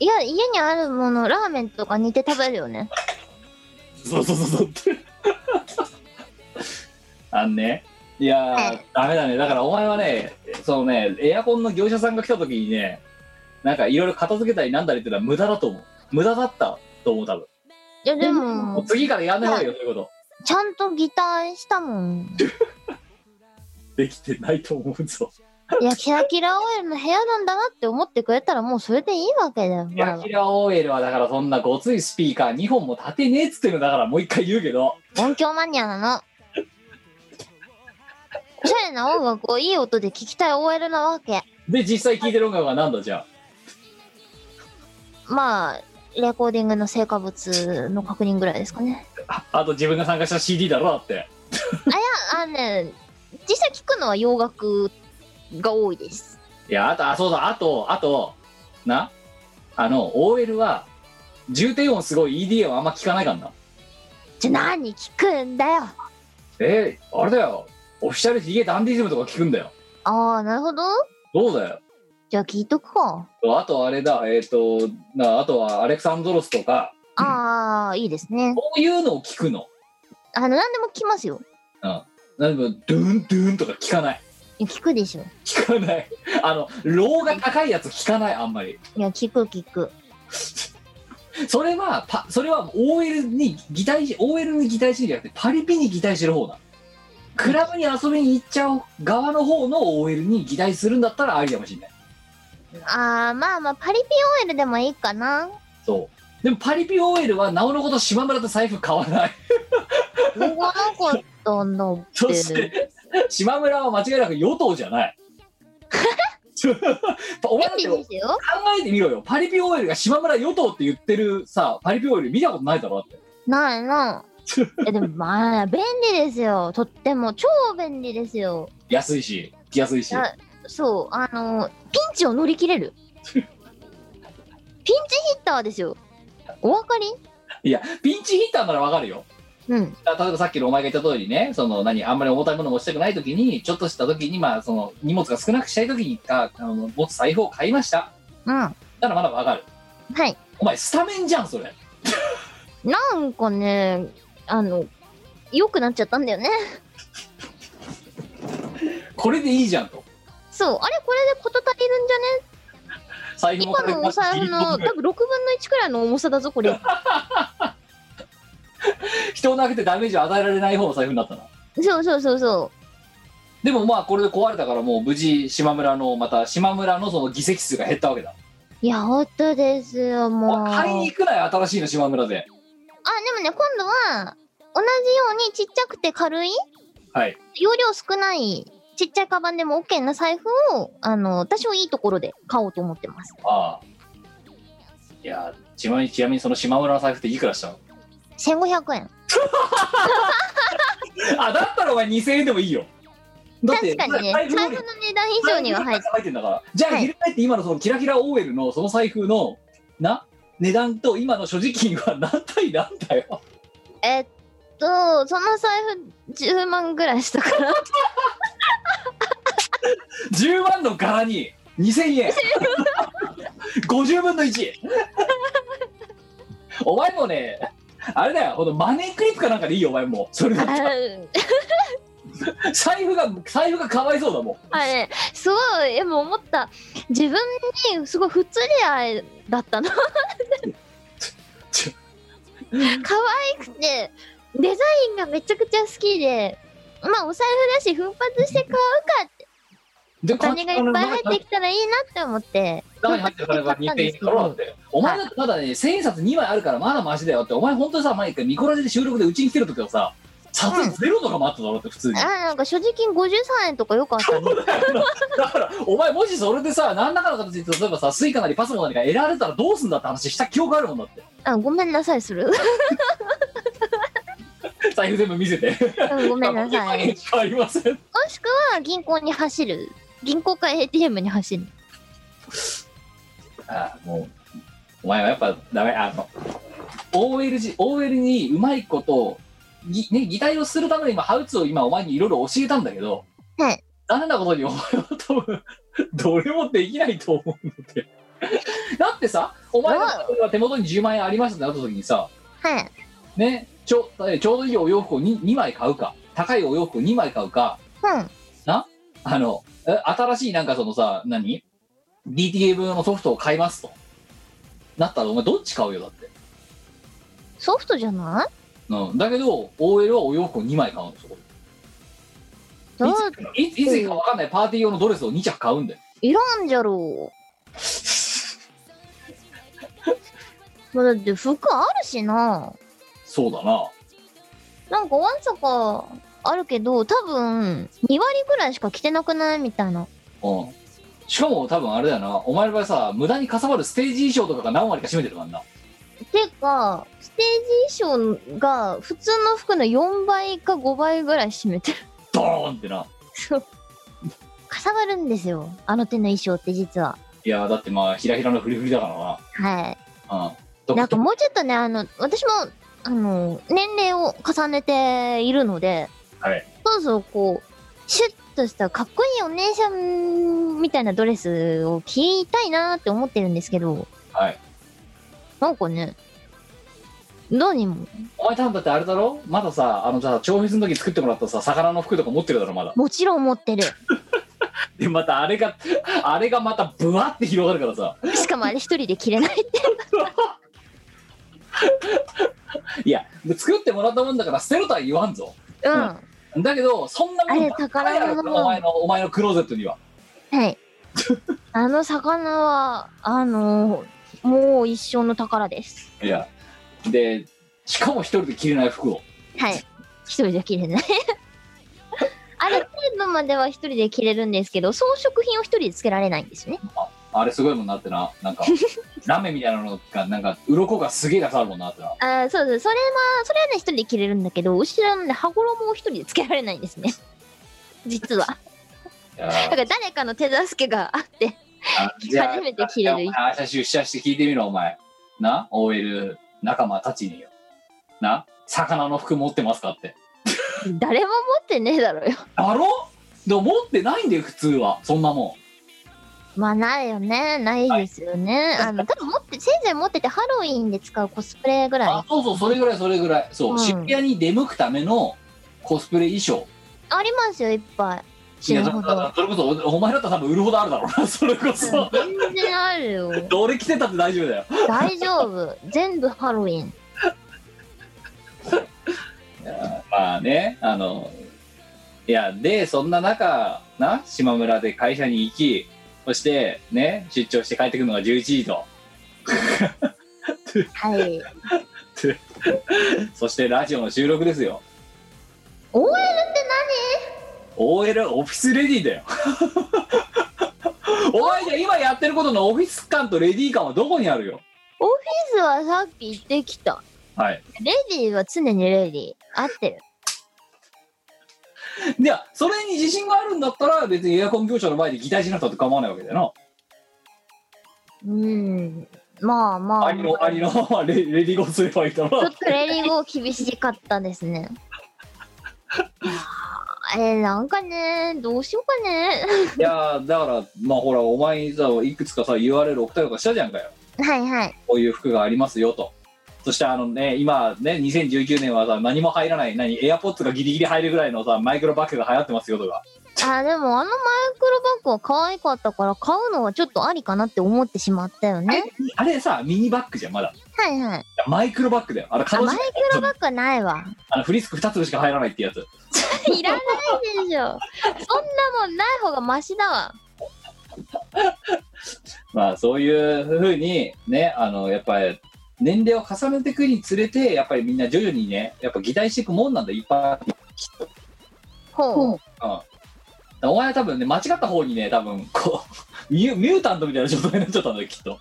いや家にあるものラーメンとか煮て食べるよねそうってあんね。いやーダメだね。だからお前はね、そのねエアコンの業者さんが来た時にね、なんかいろいろ片付けたりなんだりってのは無駄だと思う。無駄だったと思う多分。いやでも次からやんない方がいいよそういうこと。ちゃんと擬態したもんできてないと思うぞいやキラキラ OL の部屋なんだなって思ってくれたらもうそれでいいわけだよ。キラキラ OL はだからそんなごついスピーカー2本も立てねえっつってのだからもう一回言うけど音響マニアなのおしゃれな音楽をいい音で聴きたい OL なわけで、実際聴いてる音楽は何だじゃあ。まあレコーディングの成果物の確認ぐらいですかね。 あと自分が参加した CD だろだって。あ、いや、あのね、実際聴くのは洋楽が多いです。いや、あと、あ、そうだ、あとな、あの OL は重低音すごい ED はあんま聞かないかんな。じゃあ何聞くんだよ。あれだよ、オフィシャルヒゲダンディズムとか聞くんだよ。ああ、なるほど。そうだよ。じゃあ聞いとくか。あとあれだ、あとはアレクサンドロスとか。ああ、いいですね。こういうのを聞くの。何でも聞きますよ。うん。何でもドゥンドゥンとか聞かない。聞くでしょ。聞かない。ローが高いやつ聞かないあんまり。いや、聞く。それは OL に擬態し、OL に擬態してるじゃなくてパリピに擬態してる方だ。クラブに遊びに行っちゃう側の方の OL に擬態するんだったらありかもしれない。ああ、まあまあパリピ OL でもいいかな。そう。でもパリピ OL はなおのこと島村と財布買わない。動かなかったんだって。そして島村は間違いなく与党じゃない。お前だって考えてみろよ。パリピ OL が島村与党って言ってるさ、パリピ OL 見たことないだろって。ないな。でもまあ便利ですよ。とっても超便利ですよ。安いし。そう、ピンチを乗り切れる。ピンチヒッターですよ。お分かり？いや、ピンチヒッターなら分かるよ。うん、例えばさっきのお前が言った通りね、そのあんまり重たいもの持ちたくないときに、ちょっとしたときに、まあ、その荷物が少なくしたいときに持つ財布を買いました。うん。ならまだわかる。はい。お前スタメンじゃんそれ。なんかね、良くなっちゃったんだよね。これでいいじゃんと。そう、あれこれで事足りるんじゃね？財布も今のお財布の多分6分の1くらいの重さだぞこれ。人を投げてダメージを与えられない方の財布になったな。そう。でもまあこれで壊れたから、もう無事島村のその議席数が減ったわけだ。いや本当ですよ。もう買いに行くなよ新しいの島村で。あ、でもね、今度は同じようにちっちゃくて軽い、はい、容量少ないちっちゃいカバンでも OK な財布を多少いいところで買おうと思ってます。ああ。いや、ちなみにその島村の財布っていくらしたの？1500円。あ、だったらお前2000円でもいいよ。だって確かにね、財布の値段以上には入ってんだから。じゃあひるまえって今のそのキラキラ OL のその財布のな値段と今の所持金は何対なんだよ。その財布10万ぐらいしたから。10万の柄に2000円。50分の1。お前もね、あれだよ、このマネークリップかなんかでいいよお前もう。それだったら財布がかわいそうだもん。あれすごい、でも思った、自分にすごい不釣り合いだったの。可愛くてデザインがめちゃくちゃ好きで、まあお財布だし奮発して買うかってお金がいっぱい入ってきたらいいなって思って中に入ってる金が2点いくからって。お前だってまだね、千円札2枚あるからまだマシだよって。お前ほんとさ、毎回ミコラジで収録でうちに来てる時はさ、札ゼロとかもあっただろって普通に。あ、なんか所持金53円とかよくあったね。だからお前もしそれでさ、何らかの形で例えばさ、スイカなりパスモなりが得られたらどうすんだって話した記憶あるもんだって。あ、ごめんなさいする。財布全部見せて。ごめんなさい。ありません。もしくは銀行に走る。銀行か ATM に走る。ああ、もうお前はやっぱダメ。OL にうまいことね、擬態をするために今ハウツを今お前にいろいろ教えたんだけど、はい、残念なことにお前は多分どれもできないと思うので。だってさ、お前が手元に10万円ありましたってなった時にさ、はい、ね、ちょうどいいお洋服を 2枚買うか、高いお洋服を2枚買うか、うん、な、新しいなんかそのさ、何？DTA 分のソフトを買いますとなったらお前どっち買うよ。だってソフトじゃない？うん、だけど OL はお洋服を2枚買うんですよ。いつか分かんないパーティー用のドレスを2着買うんだよ。いらんじゃろう。だって服あるしな。そうだな。なんかわんさかあるけど、多分2割ぐらいしか着てなくないみたいな。うん、しかも多分あれだよな、お前の場合さ、無駄にかさばるステージ衣装とかが何割か占めてるからな。てかステージ衣装が普通の服の4倍か5倍ぐらい占めてる。ドーンってな。そう、かさばるんですよ、あの手の衣装って実は。いやだってまあひらひらのフリフリだからな。はい。うん、なんかもうちょっとね、私も年齢を重ねているので、はい、そうそう、こうシュッとしたかっこいいお姉さんみたいなドレスを着たいなって思ってるんですけど、はい、なんかね、どうにも。お前多分だってあれだろ、まださ、調布の時作ってもらったさ、魚の服とか持ってるだろまだ。もちろん持ってる。でまたあれがまたブワって広がるからさ。しかもあれ一人で着れないって。いや作ってもらったもんだから捨てろとは言わんぞ。うん。うん、だけどそんなもん宝物、お前のクローゼットには。はい。あの魚はもう一生の宝です。いや。でしかも一人で着れない服を、はい、一人じゃ着れない。ある程度までは一人で着れるんですけど、装飾品を一人でつけられないんですよね。 あれすごいもんなってな、なんかラメみたいなのがなんか鱗がすげえ出さあるもんなってな。あ、そうそう、それはね一人で着れるんだけど、後ろのね羽衣を一人でつけられないんですね、実は。だから誰かの手助けがあって初めて着れる。あ、出社して聞いてみろお前な、 OL仲間たちによな、魚の服持ってますかって。誰も持ってねえだろよ。だろ、でも持ってないんだよ普通は。そんなもんまあないよね、ないですよね、はい。多分持って、せいぜい持っててハロウィンで使うコスプレぐらい。あ、そうそう、それぐらいそう、うん、渋谷に出向くためのコスプレ衣装ありますよ、いっぱい。いや、それこそお前だったら多分売るほどあるだろうな。それこそ全然あるよ。どれ着てたって大丈夫だよ。大丈夫、全部ハロウィン。いやまあね、いやでそんな中な、島村で会社に行き、そしてね出張して帰ってくるのが11時と。はい。そしてラジオの収録ですよ。 OL って何？OL オフィスレディだよ。お前じゃ今やってることのオフィス感とレディ感はどこにあるよ。オフィスはさっき言ってきた、はい、レディは常にレディ合ってる。いやそれに自信があるんだったら別にエアコン業者の前で擬態しなくたって構わないわけだよな。うん、まあまあありのレディ語すればいいだろ。ちょっとレディ語厳しかったですね。なんかね、どうしようかね。いやだからまあほら、お前にさいくつかさ URL 送ったりとかしたじゃんかよ。はいはい。こういう服がありますよと。そしてね、今ね2019年はさ何も入らない、何 AirPods がギリギリ入るぐらいのさマイクロバッグが流行ってますよとか。でもマイクロバッグは可愛かったから買うのはちょっとありかなって思ってしまったよね。あれさミニバッグじゃんまだ。はいはい。マイクロバッグだよ。マイクロバッグはないわ。フリスク2つしか入らないってやつ。いらないでしょ。そんなもんない方がマシだわ。まあそういうふうにね、やっぱり年齢を重ねていくにつれてやっぱりみんな徐々にねやっぱ擬態していくもんなんだ、いっぱい。ほう。うん、お前は多分ね間違った方にね多分こうミュータントみたいな状態になっちゃったんだよきっと。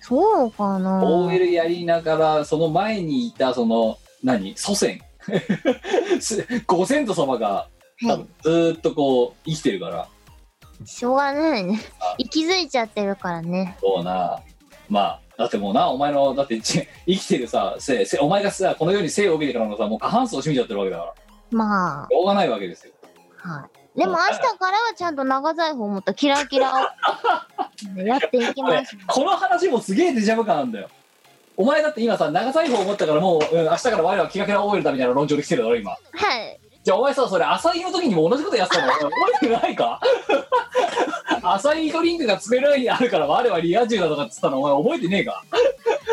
そうかな。OL やりながらその前にいたその何祖先。ご先祖様が多分ずっとこう生きてるから、はい、しょうがないね。息づいちゃってるからね。そうな。まあだってもうな、お前のだって生きてるさお前がさこの世に生を受けてからのさもう過半数を占めちゃってるわけだから、まあしょうがないわけですよ。はい。でも明日からはちゃんと長財布を持ったキラキラをやっていきます、ね。この話もすげえデジャブ感なんだよ。お前だって今さ長財布を持ったからもう、うん、明日から我らはキラキラ OL だみたいな論調で来てるだろ今。はい。じゃあお前さそれ朝日の時にも同じことやってたの覚えてないか。朝日ドリンクが作れるようにあるから我はリア充だとかっつったのお前覚えてねえか。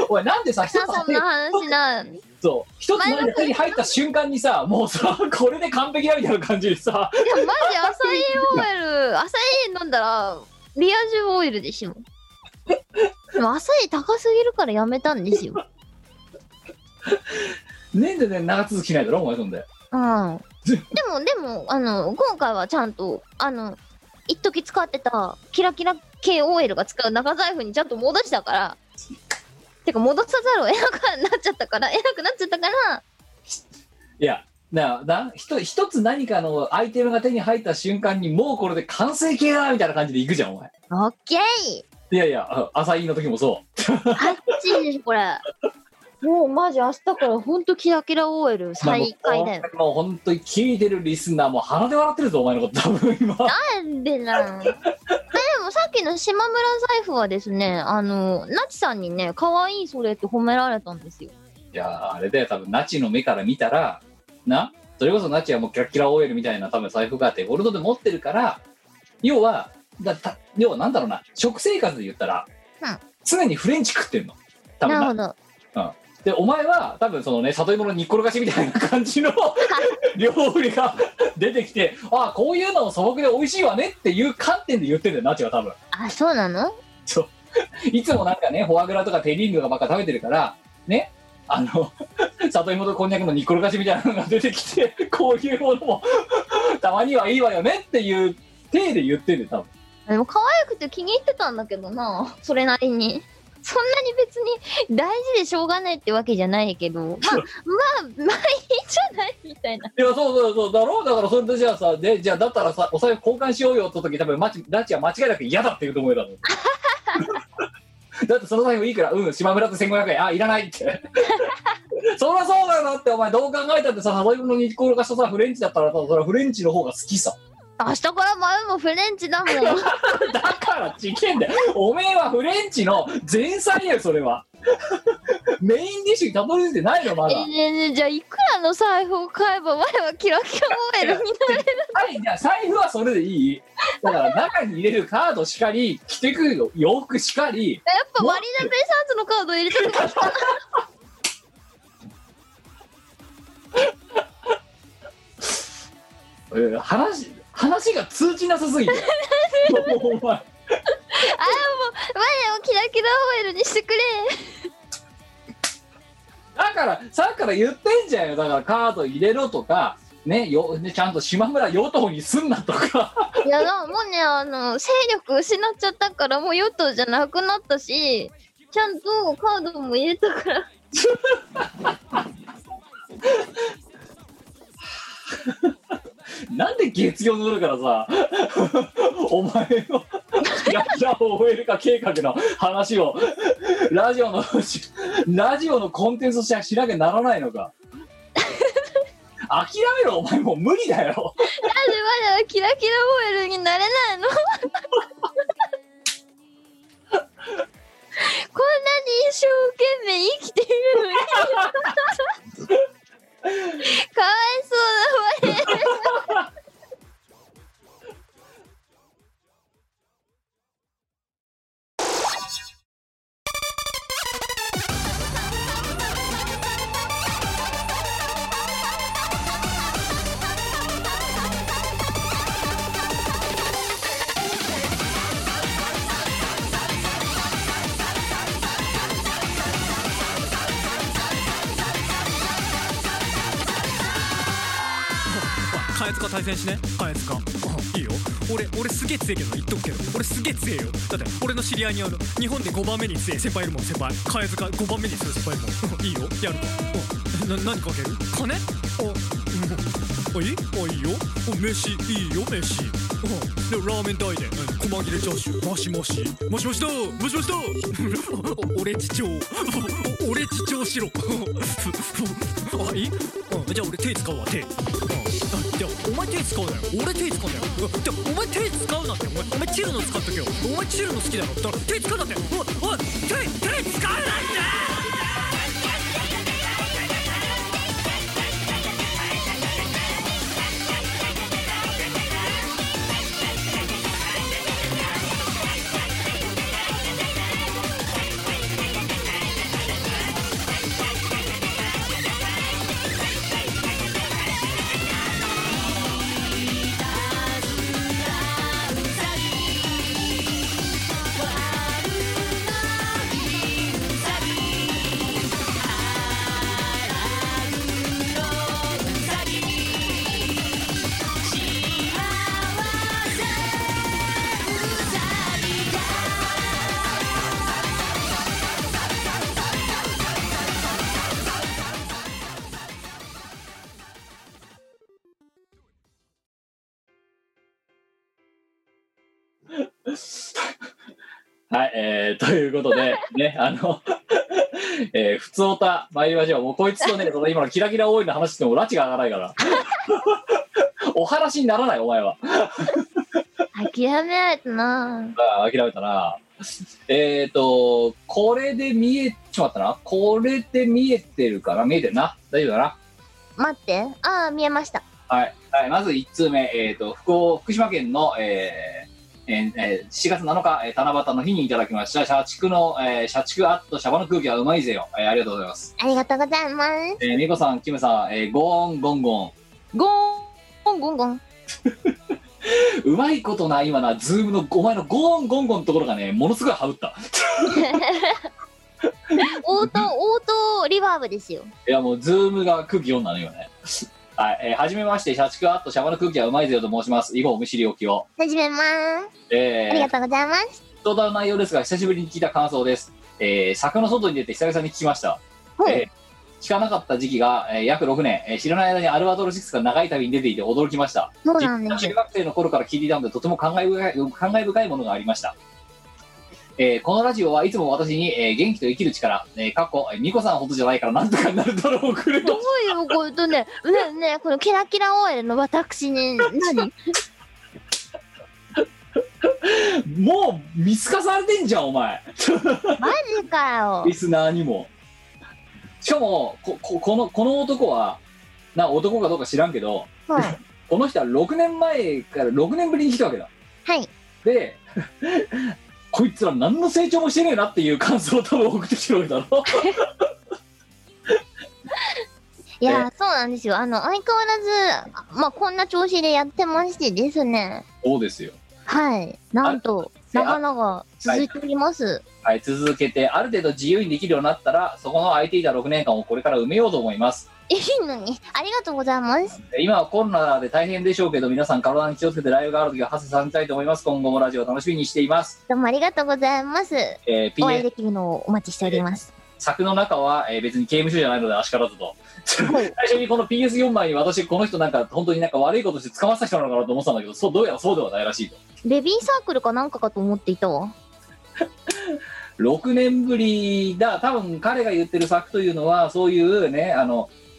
お前なんでさ一つの話な、そう一つの手に入った瞬間にさもうさこれで完璧だみたいな感じでさ。いやマジ朝日 OL 朝日飲んだらリア充 OL でしょ。でも朝日高すぎるからやめたんですよ。ねえでね長続きないだろお前そんで。うん。でも、今回はちゃんと、一時使ってた、キラキラ系 OL が使う長財布にちゃんと戻したから、てか戻さざるを得なくなっちゃったから、いや、一つ何かのアイテムが手に入った瞬間に、もうこれで完成形だみたいな感じでいくじゃん、お前。オッケー。いやいや、朝いいの時もそう。あっちいいでしょ、これ。もうマジ明日からほんとキラキラ OL 再開だよ。もうほんとに聞いてるリスナーも鼻で笑ってるぞお前のこと多分今。なんでなんでもさっきの島村財布はですね、ナチさんにね、可愛いそれって褒められたんですよ。いやあれだよ、多分ナチの目から見たらな、それこそナチはもうキラキラ OL みたいな多分財布があってゴールドで持ってるから、要はなんだろうな、食生活で言ったら、うん、常にフレンチ食ってるの多分な。なるほど。うん。でお前は多分そのね、里芋の煮っころがしみたいな感じの料理が出てきて、ああこういうのも素朴で美味しいわねっていう観点で言ってるんだよナチは多分。あ、そうなの？そういつもなんかね、フォアグラとかペリングがばっか食べてるからね、里芋とこんにゃくの煮っころがしみたいなのが出てきて、こういうものもたまにはいいわよねっていう体で言ってるんだよ多分。でも可愛くて気に入ってたんだけどな、それなりに。そんなに別に大事でしょうがないってわけじゃないけど、まあいいじゃないみたいな。いやそうだろう。だからそれでじゃあさ、でじゃあだったらさ、お財布交換しようよって時、多分ダチは間違いなく嫌だって言うと思うだろう。だってその財布いいから、うん、島村って1500円、あいらないって。そりゃそうだよなって、お前どう考えたってさ、財布の日光がしたさフレンチだったらさ、それフレンチの方が好きさ。明日から前もフレンチだもん。だから違えんだよ。おめえはフレンチの前菜やよそれは。メインディッシュにたどり着いてないのまだ。ねえじゃあいくらの財布を買えば我はキラキラ OL になれる。はい、じゃあ財布はそれでいい。だから中に入れるカードしかり、着てくる洋服しかり。やっぱマリーナベイサーズのカード入れてくるかな。話が通じなさすぎてもうお前ああもう我をキラキラ OL にしてくれ。だからさっきから言ってんじゃんよ。だからカード入れろとかね、ちゃんと島村与党にすんなとか。いやだもうね、勢力失っちゃったから、もう与党じゃなくなったし、ちゃんとカードも入れたからなんで月曜の夜からさお前のキラキラ OL 化計画の話をラジオのコンテンツとしてはしなきゃならないのか。諦めろお前、もう無理だよ。なんでまだキラキラ OL になれないの。こんなに一生懸命生きているのにかわいそうだわね。カエツカ対戦しね。カエツカいいよ。俺すげえ強えけど言っとくけど、俺すげえ強えよ。だって俺の知り合いに日本で5番目に強え先輩いるもん。先輩カエツカ5番目に強え先輩いるもん。いいよやるか。何かける金。いいよ。飯いいよ飯。でラーメン代で細切れチャーシュー。もしもしだもしもしだ。俺自重しろ。あいい。じゃあ俺手使うわ手。お前手使うだよ。俺手使うだよ。お前手使うなって。お前チルの使っとけよ。お前チルの好きだろ。だから手使うなって。おい手使うなって。はい、ということでね、普通おた参りましょう。もうこいつとね、この今のキラキラ多いの話してもらちが上がらないからお話にならない。お前は諦めたな。あ、諦めたな。これで見えちまったな。これで見えてるかな。見えてるな。大丈夫だな。待って、ああ、見えました。はい、はい、まず1通目、福島県の4月7日、七夕の日にいただきました社畜の、社畜アットシャバの空気はうまいぜよ、ありがとうございます。ありがとうございます。みこさん、キムさん、ゴーンゴンゴンゴーンゴンゴンうまいことな、今なズームのお前のゴーンゴンゴンのところがね、ものすごいハウったオートリバーブですよ。いやもうズームが空気読んだのよね。はい、はじめまして、社畜アットシャバの空気はうまいぜよと申します。以後お見知りおきを。はじめます、ありがとうございます。相談内容ですが、久しぶりに聞いた感想です。柵の外に出て久々に聞きました。聞かなかった時期が、約6年、知らない間にアルバトロ6が長い旅に出ていて驚きました。そうなんです。中学生の頃から聞いていたので、とても感慨深いものがありました。このラジオはいつも私に、元気と生きる力、かっこみこさんほどじゃないからなんとかになるだろうくれと。そういうことね。ねこのキラキラ応援の私に何もう見透かされてんじゃんお前マジかよ。リスナーにも。しかも この男はな、男かどうか知らんけど、はい、この人は6年前から6年ぶりに来たわけだ。はい。でこいつら何の成長もしてねえなっていう感想を多分送ってきてるんだろういや、そうなんですよ。相変わらず、まあ、こんな調子でやってましてですね。そうですよ。はい、なんと長々続いております。はい、続けてある程度自由にできるようになったら、そこの空いていた6年間をこれから埋めようと思います。いいのに、ありがとうございます。今はコロナで大変でしょうけど、皆さん体に気をつけてライブがあるときはハセさんたいと思います。今後もラジオ楽しみにしています。どうもありがとうございます。お会いできるのをお待ちしております。柵の中は、別に刑務所じゃないのであしからずと最初にこの PS4 枚に私この人なんか本当になんか悪いことして捕まった人なのかなと思ってたんだけど、どうやらそうではないらしいと。ベビーサークルかなんかかと思っていたわ6年ぶりだ。多分彼が言ってる作というのはそういうね、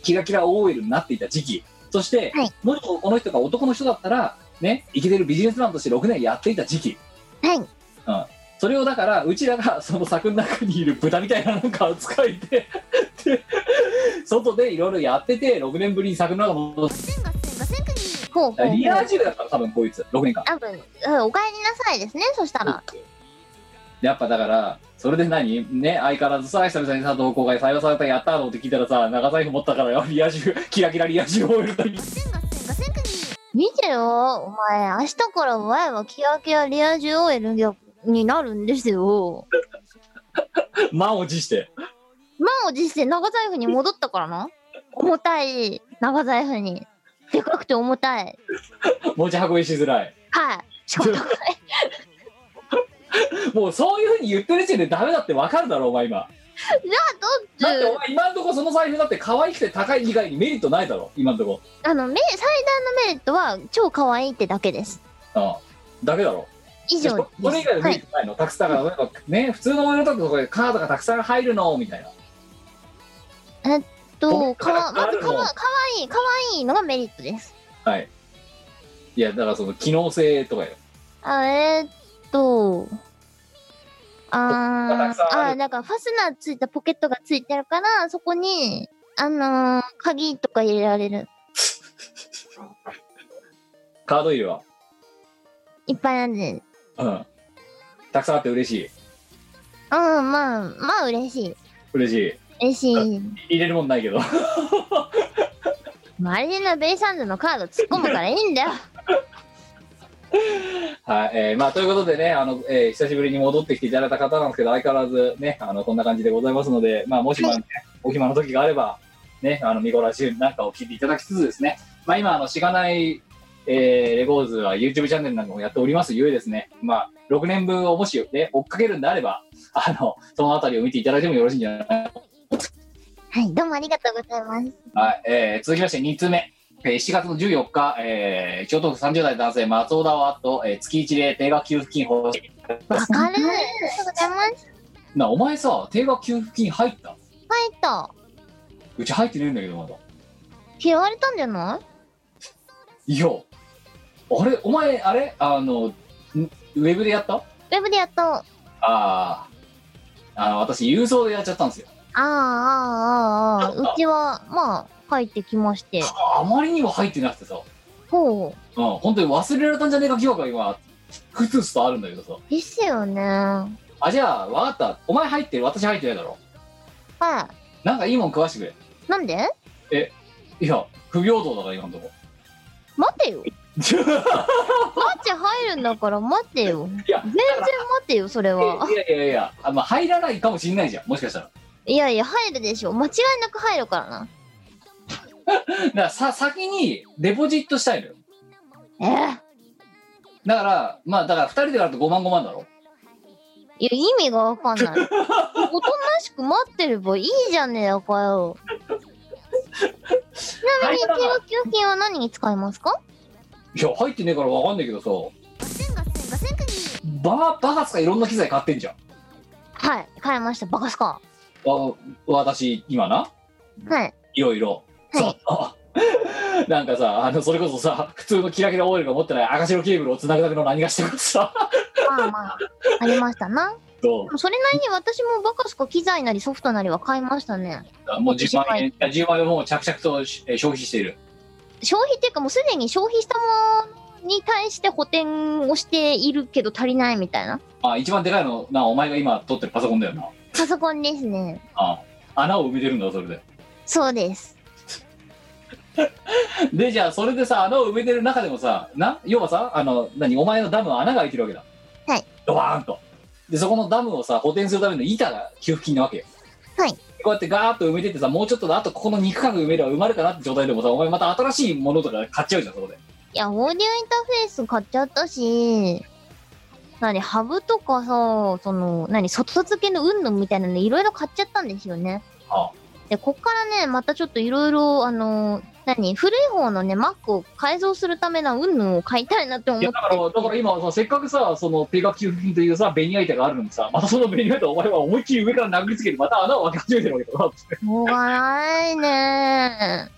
キラキラ OL になっていた時期、そして、はい、もしこの人が男の人だったらね、イケてるビジネスマンとして6年やっていた時期、はい、うん、それをだからうちらがその作の中にいる豚みたいななんか扱いで外でいろいろやってて、6年ぶりに作の中のリア充だったら多分こいつ6年間多分、お帰りなさいですね。そしたらやっぱだからそれで何ね、相変わらずさ、久々にさ同好会採用されたやったーのって聞いたらさ、長財布持ったからよ、リア充キラキラリア充を得るために見てよお前、明日からお前はキラキラリア充を得るになるんですよ満を持して長財布に戻ったからな重たい長財布に、でかくて重たい持ち運びしづらい、はい、しかも高いもうそういうふうに言ってる時点でダメだってわかるだろお前今。じゃあだってお前今んとこその財布だって可愛くて高い以外にメリットないだろ今んとこ。最大のメリットは超可愛いってだけです。ああ、だけだろ。以上です。これ以外のメリットないの、はい、たくさんなんかね、普通の俺のとこでカードがたくさん入るのみたいな。まず可愛いのがメリットです。はい、いやだからその機能性とかよ。なんかファスナーついたポケットがついてるから、そこに鍵とか入れられるカード入れはいっぱいあるね。うん、たくさんあって嬉しい。まあ嬉しい。入れるもんないけど周りのベイサンズのカード突っ込むからいいんだよはい、まあということでね、久しぶりに戻ってきていただいた方なんですけど、相変わらずねこんな感じでございますので、まあもしも、ね、はい、お暇の時があればね、ミコラジュなんかを聞いていただきつつですね、まあ今しがない、レコーズは YouTube チャンネルなんかもやっておりますゆえですね、まあ6年分をもし、ね、追っかけるんであればそのあたりを見ていただいてもよろしいんじゃないか。はい、どうもありがとうございます。はい、続きまして2通目、7月の14日、京都府30代男性松尾田はと、月1で定額給付金をわかるな。お前さ、定額給付金入った？入った。うち入ってねえんだけど、まだ拾われたんじゃない？いや、あれお前、あれウェブでやった？ウェブでやった。私郵送でやっちゃったんですよ。うちはまあ入ってきまして、あまりにも入ってなくてさ、ほう、うん、本当に忘れられたんじゃねえか疑惑が今ふつふつとあるんだけどさ。ですよね。じゃあ分かった、お前入ってる、私入ってないだろ。はい。なんかいいもん食わしてくれ。なんで？いや不平等だから今んとこ。待てよマチ入るんだから待ってよ。いや全然待ってよ、それは。いや、まあ、入らないかもしんないじゃん、もしかしたら。いや入るでしょ、間違いなく入るからなだから先にデポジットしたいのよ。だからまあ、だから2人で割ると5万5万だろ。いや意味がわかんないおとなしく待ってればいいじゃねえかよちなみに定額給付金は何に使いますか？いや入ってねえからわかんないけどさ、バカスカいろんな機材買ってんじゃん。はい、買いました。バカスカ私今な、はい、いろいろ、はい、なんかさ、それこそさ、普通のキラキラ OL が持ってない赤白ケーブルをつなぐだけの何がしてもさまあありましたな。それなりに私もバカスカ機材なりソフトなりは買いましたね。もう10万円10万円もう着々と消費している。消費っていうかもうすでに消費したものに対して補填をしているけど足りないみたいな。一番でかいのな、お前が今取ってるパソコンだよな。パソコンですね。穴を埋めてるんだ、それで。そうですで、じゃあそれでさ、穴を埋めてる中でもさ、要はさ、お前のダムは穴が開いてるわけだ。はい。ドワーンと。でそこのダムをさ補填するための板が給付金なわけよ。はい。こうやってガーッと埋めてってさ、もうちょっとだとここの肉角埋めれば埋まるかなって状態でもさ、お前また新しいものとか買っちゃうじゃん、そこで。いや、オーディオインターフェース買っちゃったし、ハブとかさ、外付けの云々みたいなのいろいろ買っちゃったんですよね。でこっからね、またちょっといろいろ古い方のね Mac を改造するための云々を買いたいなって思って。だから今さ、せっかくさ、その定額給付金というさベニヤ板があるのにさ、またそのベニヤ板お前は思いっきり上から殴りつけてまた穴を開け始めてるわけだなって怖いね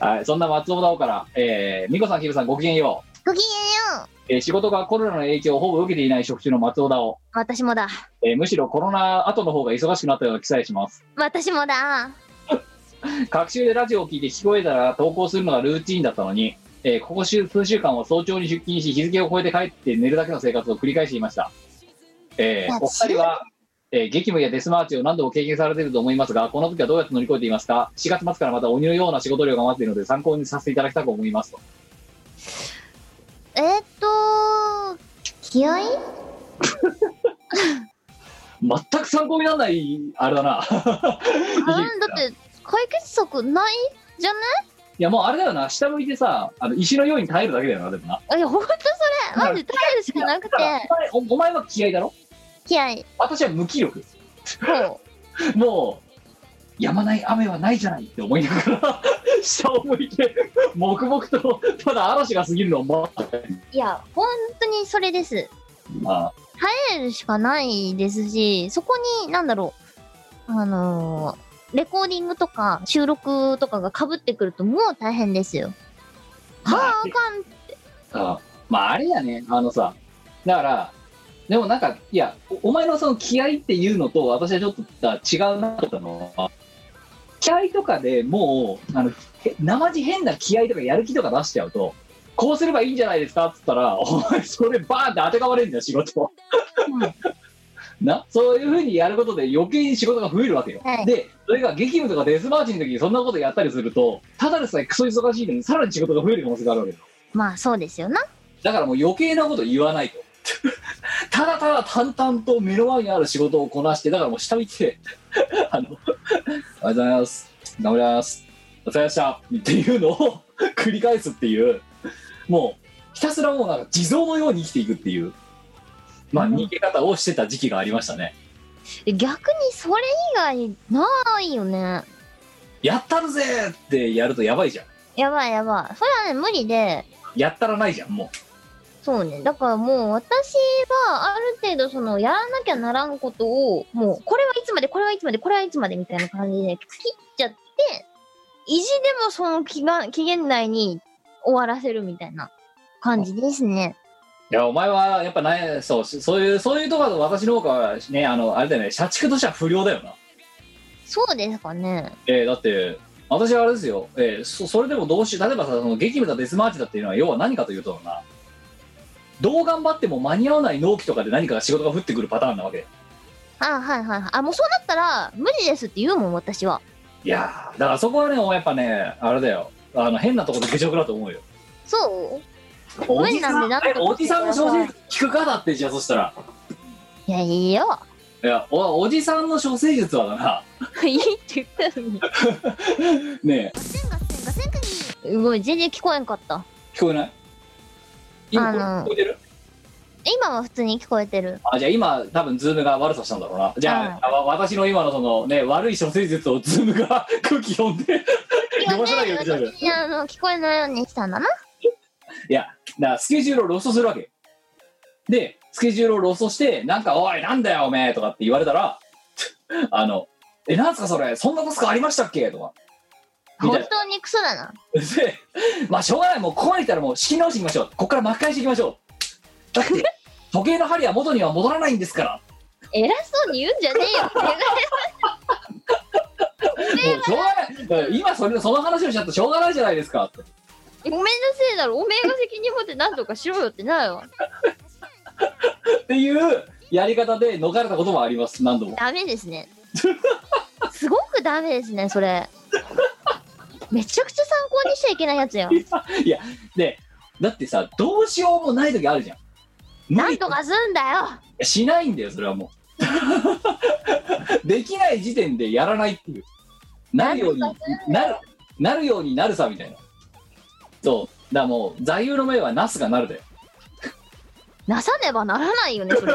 はい、そんな松尾直から、みこさん、ひるさん、ごきげんよう。ごきげんよう。仕事がコロナの影響をほぼ受けていない職種の松尾だを。私もだ。むしろコロナ後の方が忙しくなったような記載します。私もだ各週でラジオを聞いて聞こえたら投稿するのがルーティーンだったのに、ここ数週間は早朝に出勤し日付を超えて帰って寝るだけの生活を繰り返していました。お二人は、激務やデスマーチを何度も経験されていると思いますが、この時はどうやって乗り越えていますか？4月末からまた鬼のような仕事量が待っているので参考にさせていただきたく思いますと。気合い全く参考にならないあれだなだって解決策ないじゃね？いやもうあれだよな、下向いてさ、石のように耐えるだけだよな。でもないやほんとそれマジ耐えるしかなくて、お前は気合いだろ。気合い。私は無気力もう止まない雨はないじゃないって思いながら下を向いて黙々とただ嵐が過ぎるのを待って。いや本当にそれです。耐えるしかないですし、そこにレコーディングとか収録とかが被ってくるともう大変ですよ。あかんって。あれやね、だからでもいや、お前のその気合っていうのと私はちょっと違うなと思ったの。気合とかでもう生地変な気合とかやる気とか出しちゃうと、こうすればいいんじゃないですかっつったら、お前それバーンって当てがわれるんだよ仕事そういう風にやることで余計に仕事が増えるわけよ、はい、でそれが激務とかデスマーチの時にそんなことやったりすると、ただでさえクソ忙しいのにさらに仕事が増える可能性があるわけよ。まあそうですよな。だからもう余計なこと言わないとただただ淡々と目の前にある仕事をこなして、だからもう下見ておはようございます頑張りますお疲れ様でしたっていうのを繰り返すっていう、もうひたすらもう地蔵のように生きていくっていう、逃げ方をしてた時期がありましたね。逆にそれ以外ないよね。やったるぜってやるとやばいじゃん。やばいやばい。それはね、無理で。やったらないじゃん、もう。そうね、だからもう私はある程度そのやらなきゃならんことをもうこれはいつまでこれはいつまでこれはいつまでみたいな感じで切っちゃって意地でもその期限内に終わらせるみたいな感じですね。いやお前はやっぱないそういうところ私の方がねあれだよね、社畜としては不良だよな。そうですかね。だって私はあれですよ、それでもどうし例えばさその激務だデスマーチだっていうのは要は何かというとな。どう頑張っても間に合わない納期とかで何かが仕事が降ってくるパターンなわけ。ああはいはいはい。あもうそうなったら無理ですって言うもん私は。いやだからそこはねやっぱねあれだよ変なとこで愚直だと思うよ。そう。無理なんでなんか。おじさんの小説聞くかだってじゃあそしたら。いやいいよ。いや おじさんの小説術はだな。いいって言ったのに。ねえ。すごい全然聞こえんかった。聞こえない。聞こえてる？今は普通に聞こえてる。あじゃあ今多分ズームが悪さしたんだろうな。じゃあ、私の今のそのね悪い諸説術をズームが空気読んで読ませないようにしてる。いや聞こえないようにしたんだな。いやだからスケジュールをロストするわけ。でスケジュールをロストしてなんかおいなんだよおめえとかって言われたらなんすかそれそんなタスクありましたっけとか。本当にクソだな。でまあしょうがないもうここまで来たらもう仕切り直していきましょう。ここから巻き返していきましょう。だって時計の針は元には戻らないんですから。偉そうに言うんじゃねえよもうしょうがない今その話をしちゃったらしょうがないじゃないですかって。ごめんなせいだろおめえが責任持って何とかしろよってなよっていうやり方で逃れたこともあります。何度もダメですねすごくダメですねそれめちゃくちゃ参考にしちゃいけないやつよ。いやでだってさどうしようもない時あるじゃん。なんとかすんだよ。しないんだよそれはもうできない時点でやらないっていうなるようになるさみたいな。そうだからもう座右の銘はなすがなるだよ。なさねばならないよねそれ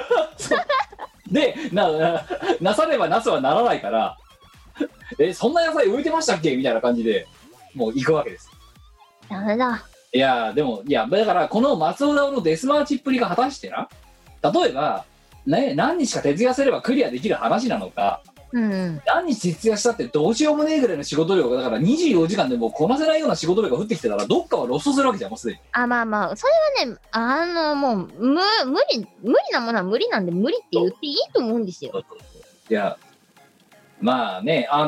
でなさねばなすはならないからそんな野菜浮いてましたっけみたいな感じでもう行くわけです。ダメだ。いやでもいやだからこの松尾直のデスマーチっぷりが果たしてな例えば、ね、何日か徹夜すればクリアできる話なのか、うん、何日徹夜したってどうしようもねえぐらいの仕事量がだから24時間でもこなせないような仕事量が降ってきてたらどっかはロストするわけじゃんもうすでに。あまあまあそれはねもう無理なものは無理なんで無理って言っていいと思うんですよ。いやまあねあ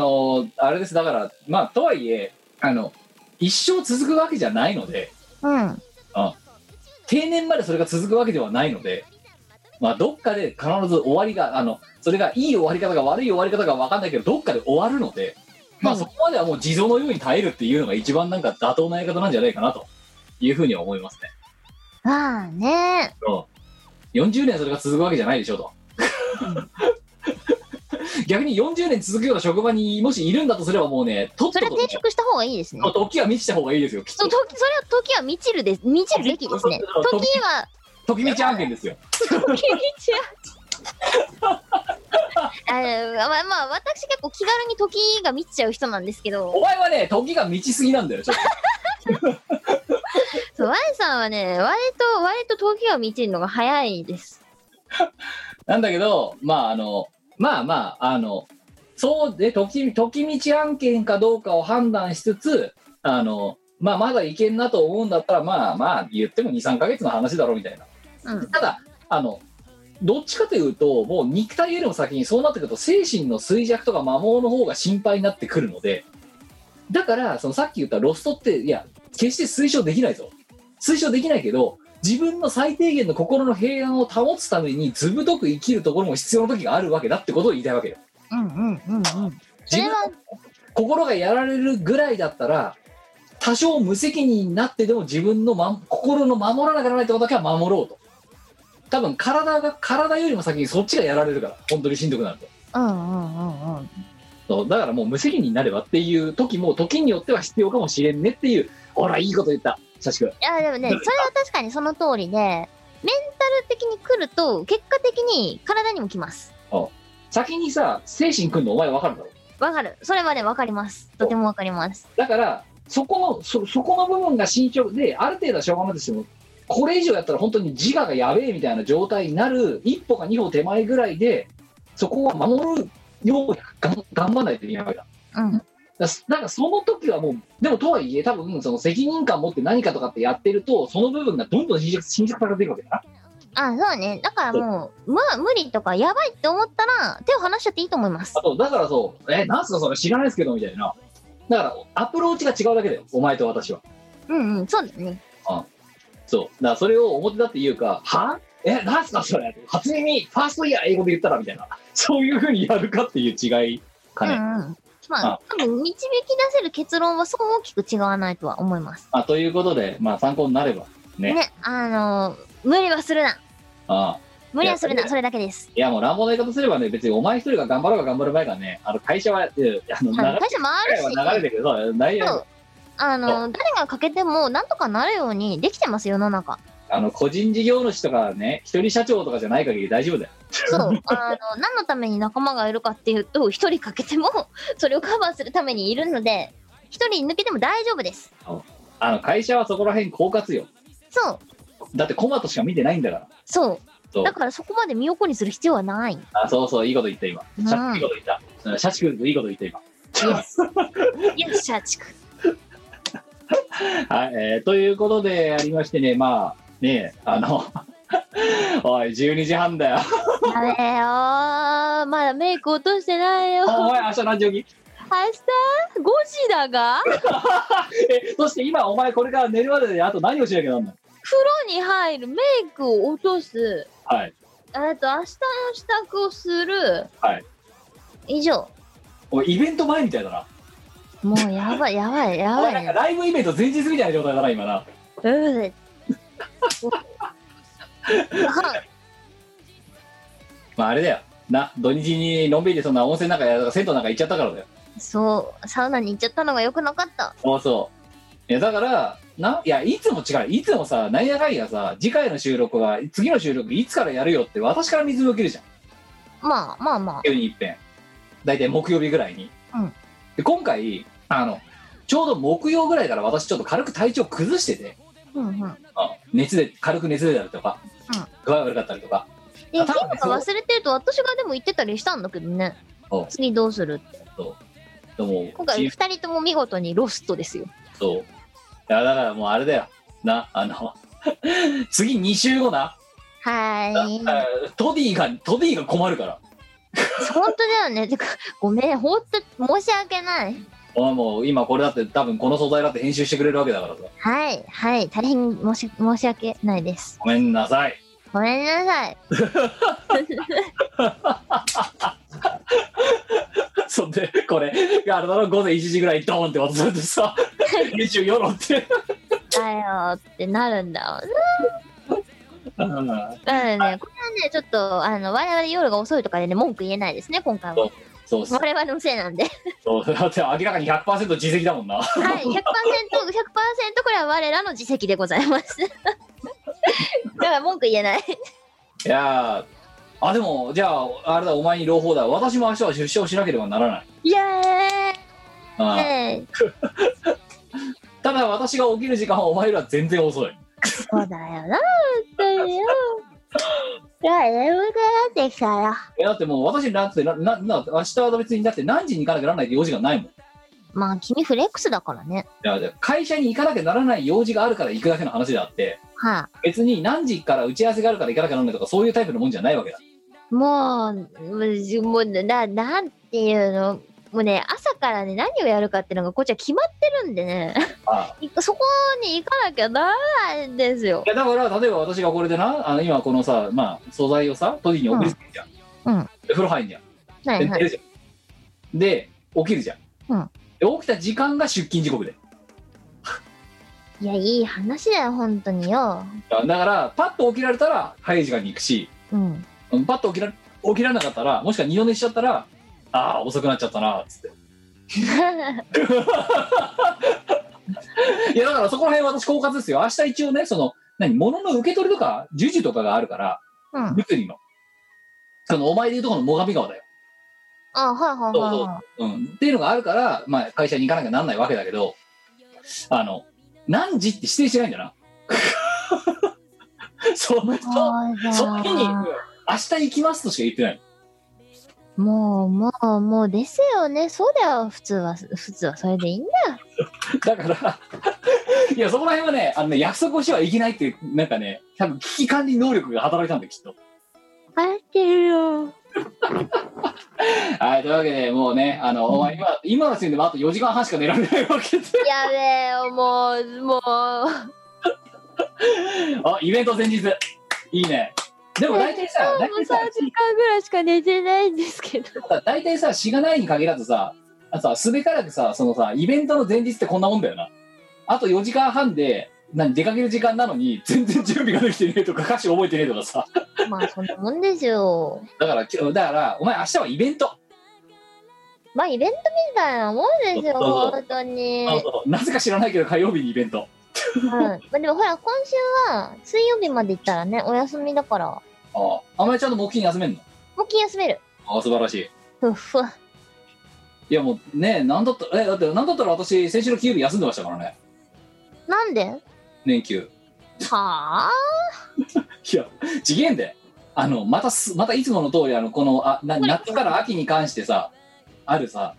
れですだからまあとはいえ一生続くわけじゃないので、うんうん、定年までそれが続くわけではないので、まあ、どっかで必ず終わりがそれがいい終わり方が悪い終わり方が分かんないけどどっかで終わるので、まあ、そこまではもう地蔵のように耐えるっていうのが一番なんか妥当なやり方なんじゃないかなというふうには思いますね。まあね40年それが続くわけじゃないでしょと、うん逆に40年続くような職場にもしいるんだとすればもうねとっととそれは転職した方がいいですね。時は満ちた方がいいですよきっと。それは時は満ちるべきですね。時は時満ち案件ですよ。時満ち案まあ私結構気軽に時が満ちちゃう人なんですけどお前はね時が満ちすぎなんだよちょっとそうワイさんはね割と時が満ちるのが早いですなんだけどまあそうで時満ち案件かどうかを判断しつつまあ、まだいけんなと思うんだったらまあ言っても 2,3 ヶ月の話だろうみたいな、うん、ただどっちかというともう肉体よりも先にそうなってくると精神の衰弱とか摩耗の方が心配になってくるのでだからそのさっき言ったロストっていや決して推奨できないけど自分の最低限の心の平安を保つためにずぶとく生きるところも必要な時があるわけだってことを言いたいわけよ。うんうんうんうん。自分の心がやられるぐらいだったら多少無責任になってでも自分の、心の守らなきゃならないってことだけは守ろうと。多分体よりも先にそっちがやられるから本当にしんどくなると。うんうんうんうん。そうだからもう無責任になればっていう時も時によっては必要かもしれんねっていうほらいいこと言った。いやでもねそれは確かにその通りでメンタル的に来ると結果的に体にも来ます。あ先にさ精神来るのお前分かるだろ。分かるそれはね分かりますとても分かります。だからそこの部分が慎重で、ある程度はしょうがないですよ。これ以上やったら本当に自我がやべえみたいな状態になる一歩か二歩手前ぐらいで、そこは守るように頑張らないといけないわけだ。だからその時はもう、でもとはいえ多分その責任感持って何かとかってやってると、その部分がどんどん侵食されていくわけだな。ああ、そうね。だからもう、まあ無理とかやばいって思ったら手を離しちゃっていいと思います。あとだからそう、なんすかそれ知らないですけどみたいな。だからアプローチが違うだけだよ、お前と私は。うんうん、そうですね。あ、そうだからそれを表だっていうか、はなんすかそれ、初耳ファーストイヤー英語で言ったらみたいな、そういうふうにやるかっていう違いかね。うんうん、まあ、多分導き出せる結論はそこ大きく違わないとは思います。あ、ということで、まあ、参考になればね。ね、無理はするな。ああ、無理はするな、それだけです。いや、もう乱暴な言い方すればね、別にお前一人が頑張ろうが頑張る前がね、会社は、会社回るし、流れてるけど、ないよ。誰が欠けてもなんとかなるようにできてます世の中。個人事業主とかね、一人社長とかじゃない限り大丈夫だよ。そう、何のために仲間がいるかっていうと、一人欠けてもそれをカバーするためにいるので、一人抜けても大丈夫です。会社はそこら辺狡猾よ。そう。だってコマとしか見てないんだから。そう。だからそこまで身を粉にする必要はない。あ、そうそう、いいこと言った今。いいこと言った。社畜いいこと言った今。いや社畜。はい、ということでありましてね、まあ。ねえおい12時半だよあれよ、まだメイク落としてないよ。おい、明日何時起き？明日5時だがそして今お前これから寝るまでであと何をしなきゃなんない？風呂に入る、メイクを落とす、はい、明日の支度をする、はい、以上。おい、イベント前みたいだな。もうやばい、なんかライブイベント前日みたいな状態だな今な。まああれだよな、土日にのんびりそんな温泉なんかや銭湯なんか行っちゃったからだよ。そう、サウナに行っちゃったのが良くなかった。そういやだからないや、いつも違う、いつもさ、なんやかんやさ、次回の収録は次の収録いつからやるよって私から水を受けるじゃん。まあ急にいっぺん大体木曜日ぐらいに、うん、で今回ちょうど木曜ぐらいから私ちょっと軽く体調崩してて、熱で軽く熱出たりとか、具合悪かったりとか。いや、今が忘れてると私がでも言ってたりしたんだけどね、次どうするって。そう、でも今回2人とも見事にロストですよ。そう、いやだからもうあれだよな、次2週後な。はい、トディが困るから本当だよね。てかごめん、ほんと申し訳ない。もう今これだって多分この素材だって編集してくれるわけだからさ。はい、大変申し訳ないです。ごめんなさいそんでこれ午前1時ぐらいドーンって渡されてさ24のってだよってなるんだよな。ね、これはねちょっと我々夜が遅いとかでね文句言えないですね今回は。そう我々のせいなんでそうだって明らかに 100% 自責だもんな。はい、 100%、 100% これは我らの自責でございますだから文句言えない。いやでもじゃああれだ、お前に朗報だ、私も明日は出社をしなければならない。イエーイただ私が起きる時間はお前らは全然遅いそうだよな、本当によいや、眠くなってきたよ。だってもう私なんて明日は別にだって何時に行かなきゃならないって用事がないもん。まあ君フレックスだからね。いや会社に行かなきゃならない用事があるから行くだけの話であって、はあ、別に何時から打ち合わせがあるから行かなきゃならないとかそういうタイプのもんじゃないわけだ。もうなんていうの、もうね朝からね何をやるかっていうのがこっちは決まってるんでねそこに行かなきゃならないんですよ。いやだから例えば私がこれでな今このさ、まあ、素材をさトディに送りつけるじゃん、うん、風呂入んじゃん、はいはい、で起きるじゃん、うん、で起きた時間が出勤時刻でいやいい話だよ本当によ。だからパッと起きられたら早い時間に行くし、うん、パッと起きられなかったらもしくは二度寝しちゃったら遅くなっちゃったなっつっていやだからそこら辺私狡猾ですよ。明日一応ねその物の受け取りとか授受とかがあるから、うん、物理のそのお前でいうところの最上川だよ。あ、はいはいはい、そう、うん、っていうのがあるから、まあ、会社に行かなきゃなんないわけだけど、何時って指定してないんだな。その日に明日行きますとしか言ってない。もうですよね。そうだよ、普通はそれでいいんだ。だからいや、そこら辺はね、約束をしてはいけないっていう、なんかね、多分危機管理能力が働いたんだよ、きっと。入ってるよ。はい、というわけでもうね、お前今の時点でもあと4時間半しか寝られないわけで。やべえよ、もうあ、イベント前日いいね。でも大体さ、もう3時間ぐらいしか寝てないんですけど。大体さ、しがないに限らずさ、すべからくさ、そのさ、イベントの前日ってこんなもんだよな。あと4時間半で出かける時間なのに全然準備ができてねえとか、歌詞覚えてねえとかさ。まあそんなもんですよ。だからお前明日はイベント。まあイベントみたいなもんですよ、本当に。なぜか知らないけど火曜日にイベント。うん、まあ、でもほら、今週は水曜日まで行ったらね、お休みだから。ああ、あまりちゃんと木金休めるの？木金休める。ああ、素晴らしい。ふっふ。いやもうね、だってなんだったら私先週の金曜日休んでましたからね。なんで？年休。はあ。いや、違えんで。またいつもの通り、夏から秋に関してさ、あるさ、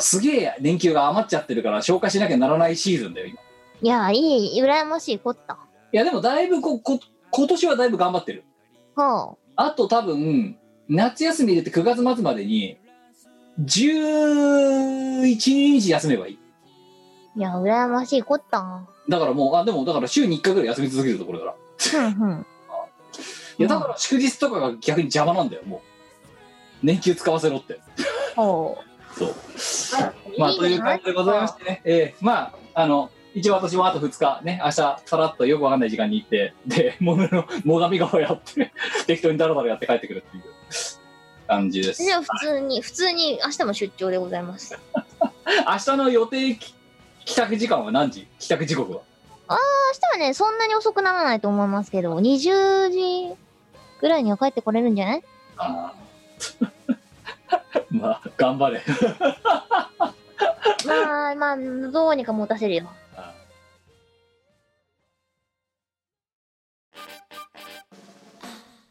すげえ年休が余っちゃってるから消化しなきゃならないシーズンだよ今。いや、いい、羨ましいこった。いや、でもだいぶ今年はだいぶ頑張ってる。はあ。あと多分夏休み入れて9月末までに11日休めばいい。いや、羨ましいこった。だからもう、でもだから週に1回ぐらい休み続けるところだからうん、うん、いや、だから祝日とかが逆に邪魔なんだよ。もう年休使わせろって。ほう。そう、まあという感じでございましてね、まあ一応私もあと2日ね、明日さらっとよくわかんない時間に行って、で物の最上川やって適当にダラダラやって帰ってくるっていう感じです。じゃあ普通に明日も出張でございます。明日の予定帰宅時間は何時？帰宅時刻は明日はね、そんなに遅くならないと思いますけど、20時ぐらいには帰ってこれるんじゃない？あまあ頑張れ。まあどうにか持たせるよ。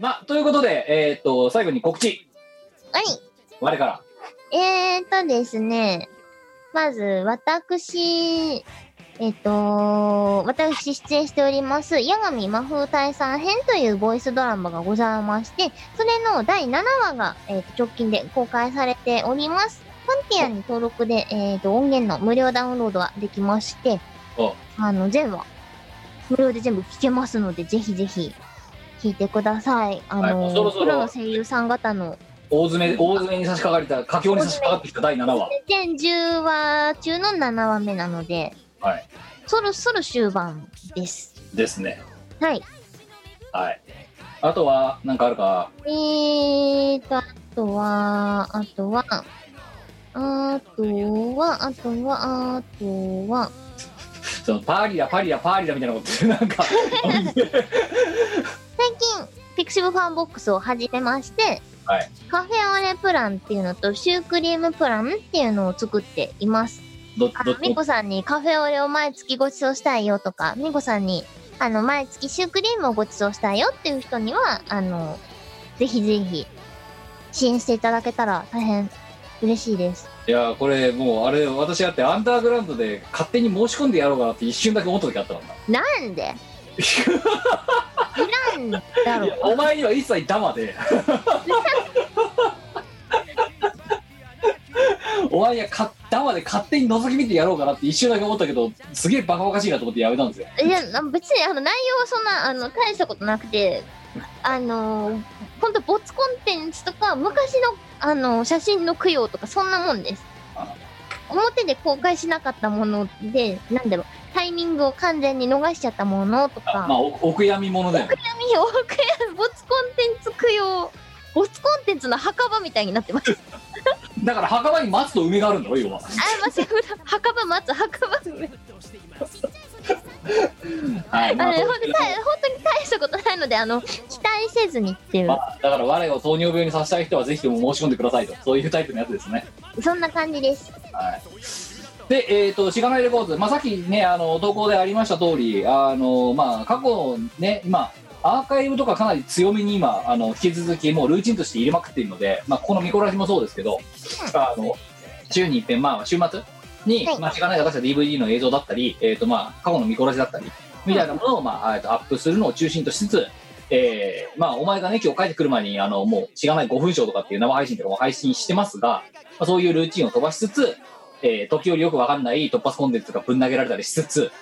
まあということで、最後に告知。はい。我から。ですね。まず私出演しております、八神真風大三編というボイスドラマがございまして、それの第7話が、直近で公開されております。ファンティアに登録で、音源の無料ダウンロードができまして、全話無料で全部聞けますので、ぜひぜひ聞いてください。はい、プロの声優さん方の大詰めに差し掛かれた、佳境に差し掛かってきた第7話、全10話中の7話目なので、はい、そろそろ終盤です。ですね。はい。はい。あとは何かあるか。あとは。そのパーリラみたいなことってなんか。最近ピクシブファンボックスを始めまして、はい、カフェオレプランっていうのとシュークリームプランっていうのを作っています。みこさんにカフェオレを毎月ご馳走したいよとか、みこさんに毎月シュークリームをご馳走したいよっていう人にはぜひぜひ支援していただけたら大変嬉しいです。いやこれもうあれ私だってアンダーグラウンドで勝手に申し込んでやろうかなって一瞬だけ思った時あったもんな。なんでなんだろうお前には一切ダマでお前にはダマで勝手に覗き見てやろうかなって一瞬だけ思ったけどすげえバカバカしいなと思ってやめたんですよ。いや別に内容はそんな大したことなくてほんとボツコンテンツとか昔の写真の供養とかそんなもんです。表で公開しなかったものでなんだろうタイミングを完全に逃しちゃったものとかお悔やみものだよね。お悔やみボツコンテンツ供養ボツコンテンツの墓場みたいになってますだから墓場に松と梅があるんだろ要は。あまそうだ墓場松墓場梅はいまあ、本当に大したことないので期待せずにっていう、まあ、だから我を糖尿病にさせたい人はぜひとも申し込んでくださいとそういうタイプのやつですね。そんな感じです、はい、でしがないレコード、まあ、さっきね投稿でありました通りまあ、過去ね今アーカイブとかかなり強めに今引き続きもうルーチンとして入れまくっているので、まあ、このミコラジもそうですけど、うん、週に一遍、まあ、週末に、はい、まあ、しがないが出した DVD の映像だったり、まあ、過去の見こらしだったりみたいなものを、まあ、アップするのを中心としつつ、まあ、お前がね今日帰ってくる前にもうしがない5分ショーとかっていう生配信とかも配信してますが、まあ、そういうルーチンを飛ばしつつ、時折よくわかんない突発コンテンツとかぶん投げられたりしつつ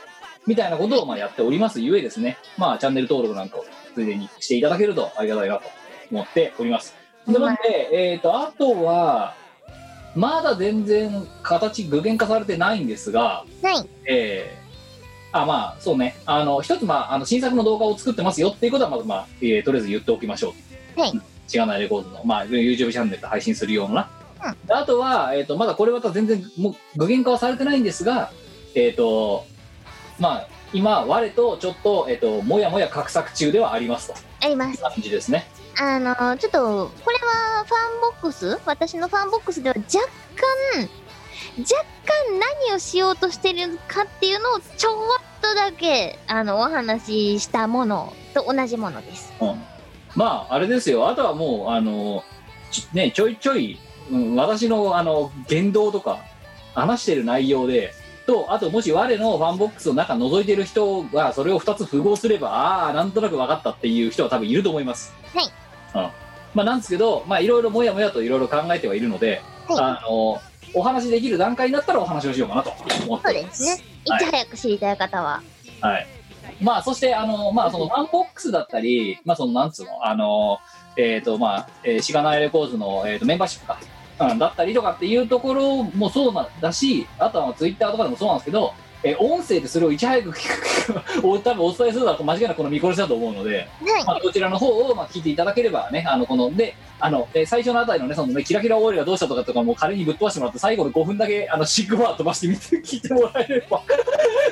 みたいなことをまあやっておりますゆえですね、まあ、チャンネル登録なんかをついでにしていただけるとありがたいなと思っております。なので、あとはまだ全然形具現化されてないんですが、はい、まあそうね一つ、まあ、新作の動画を作ってますよっていうことはまず、まあとりあえず言っておきましょう、はい、しがないレコードの、まあ、YouTube チャンネルで配信するような、うん、あとは、まだこれは全然もう具現化はされてないんですがまあ今我とちょっと、もやもや画策中ではありますとあります感じですね。ちょっとこれはファンボックス私のファンボックスでは若干何をしようとしてるかっていうのをちょっとだけお話ししたものと同じものです、うん、まああれですよ。あとはもうねちょいちょい、うん、私の言動とか話してる内容でとあともし我のファンボックスの中覗いてる人がそれを2つ符合すればああなんとなく分かったっていう人は多分いると思います、はい、うん、まあなんですけどまあいろいろもやもやといろいろ考えてはいるので、はい、お話できる段階になったらお話をしようかなと思っております。そうですね、はい、いち早く知りたい方ははいまあそしてまあそのファンボックスだったりまあそのなんつうのまあしがないレコーズの、メンバーシップかだったりとかっていうところもそうなんだしあとはツイッターとかでもそうなんですけど音声でそれをいち早く聞く多分お伝えするだと間違いなくこの見殺しだと思うので、はい、まあ、こちらの方をまあ聞いていただければねこので最初のあたりのねそのねキラキラオイルがどうしたとかとかも彼にぶっ飛ばしてもらって最後の5分だけシックバー飛ばしてみて聞いてもらえれば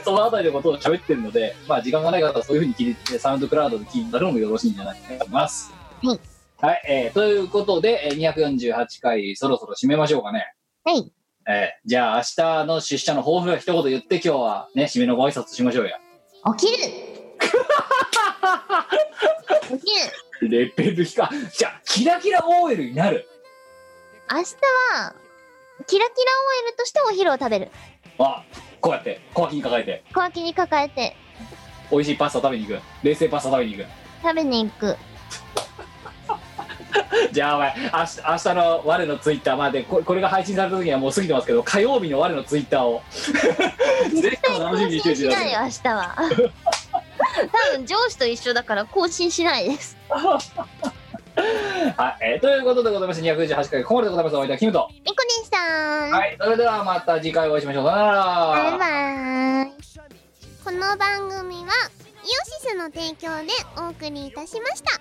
そのあたりのことを喋ってるのでまあ時間がない方はそういう風に聞いてサウンドクラウドで聞いてもらうのもよろしいんじゃないかと思います。はいはい、ということで248回そろそろ締めましょうかね。はい、じゃあ明日の出社の抱負は一言言って今日はね締めのご挨拶しましょうや。起きる起きるレベル低かじゃあキラキラ OL になる。明日はキラキラ OL としてお昼を食べる。あ、こうやって小脇に抱えて美味しいパスタ食べに行く。冷製パスタ食べに行くじゃあお前明日の我のツイッターまでこれが配信された時にはもう過ぎてますけど火曜日の我のツイッターを絶対楽しみにしてください。明日は多分上司と一緒だから更新しないですはい、ということでございまして248回ここまでございます。お相手はキムとみこでした。はい、それではまた次回お会いしましょう。さよなら、バイバイ。この番組はイオシスの提供でお送りいたしました。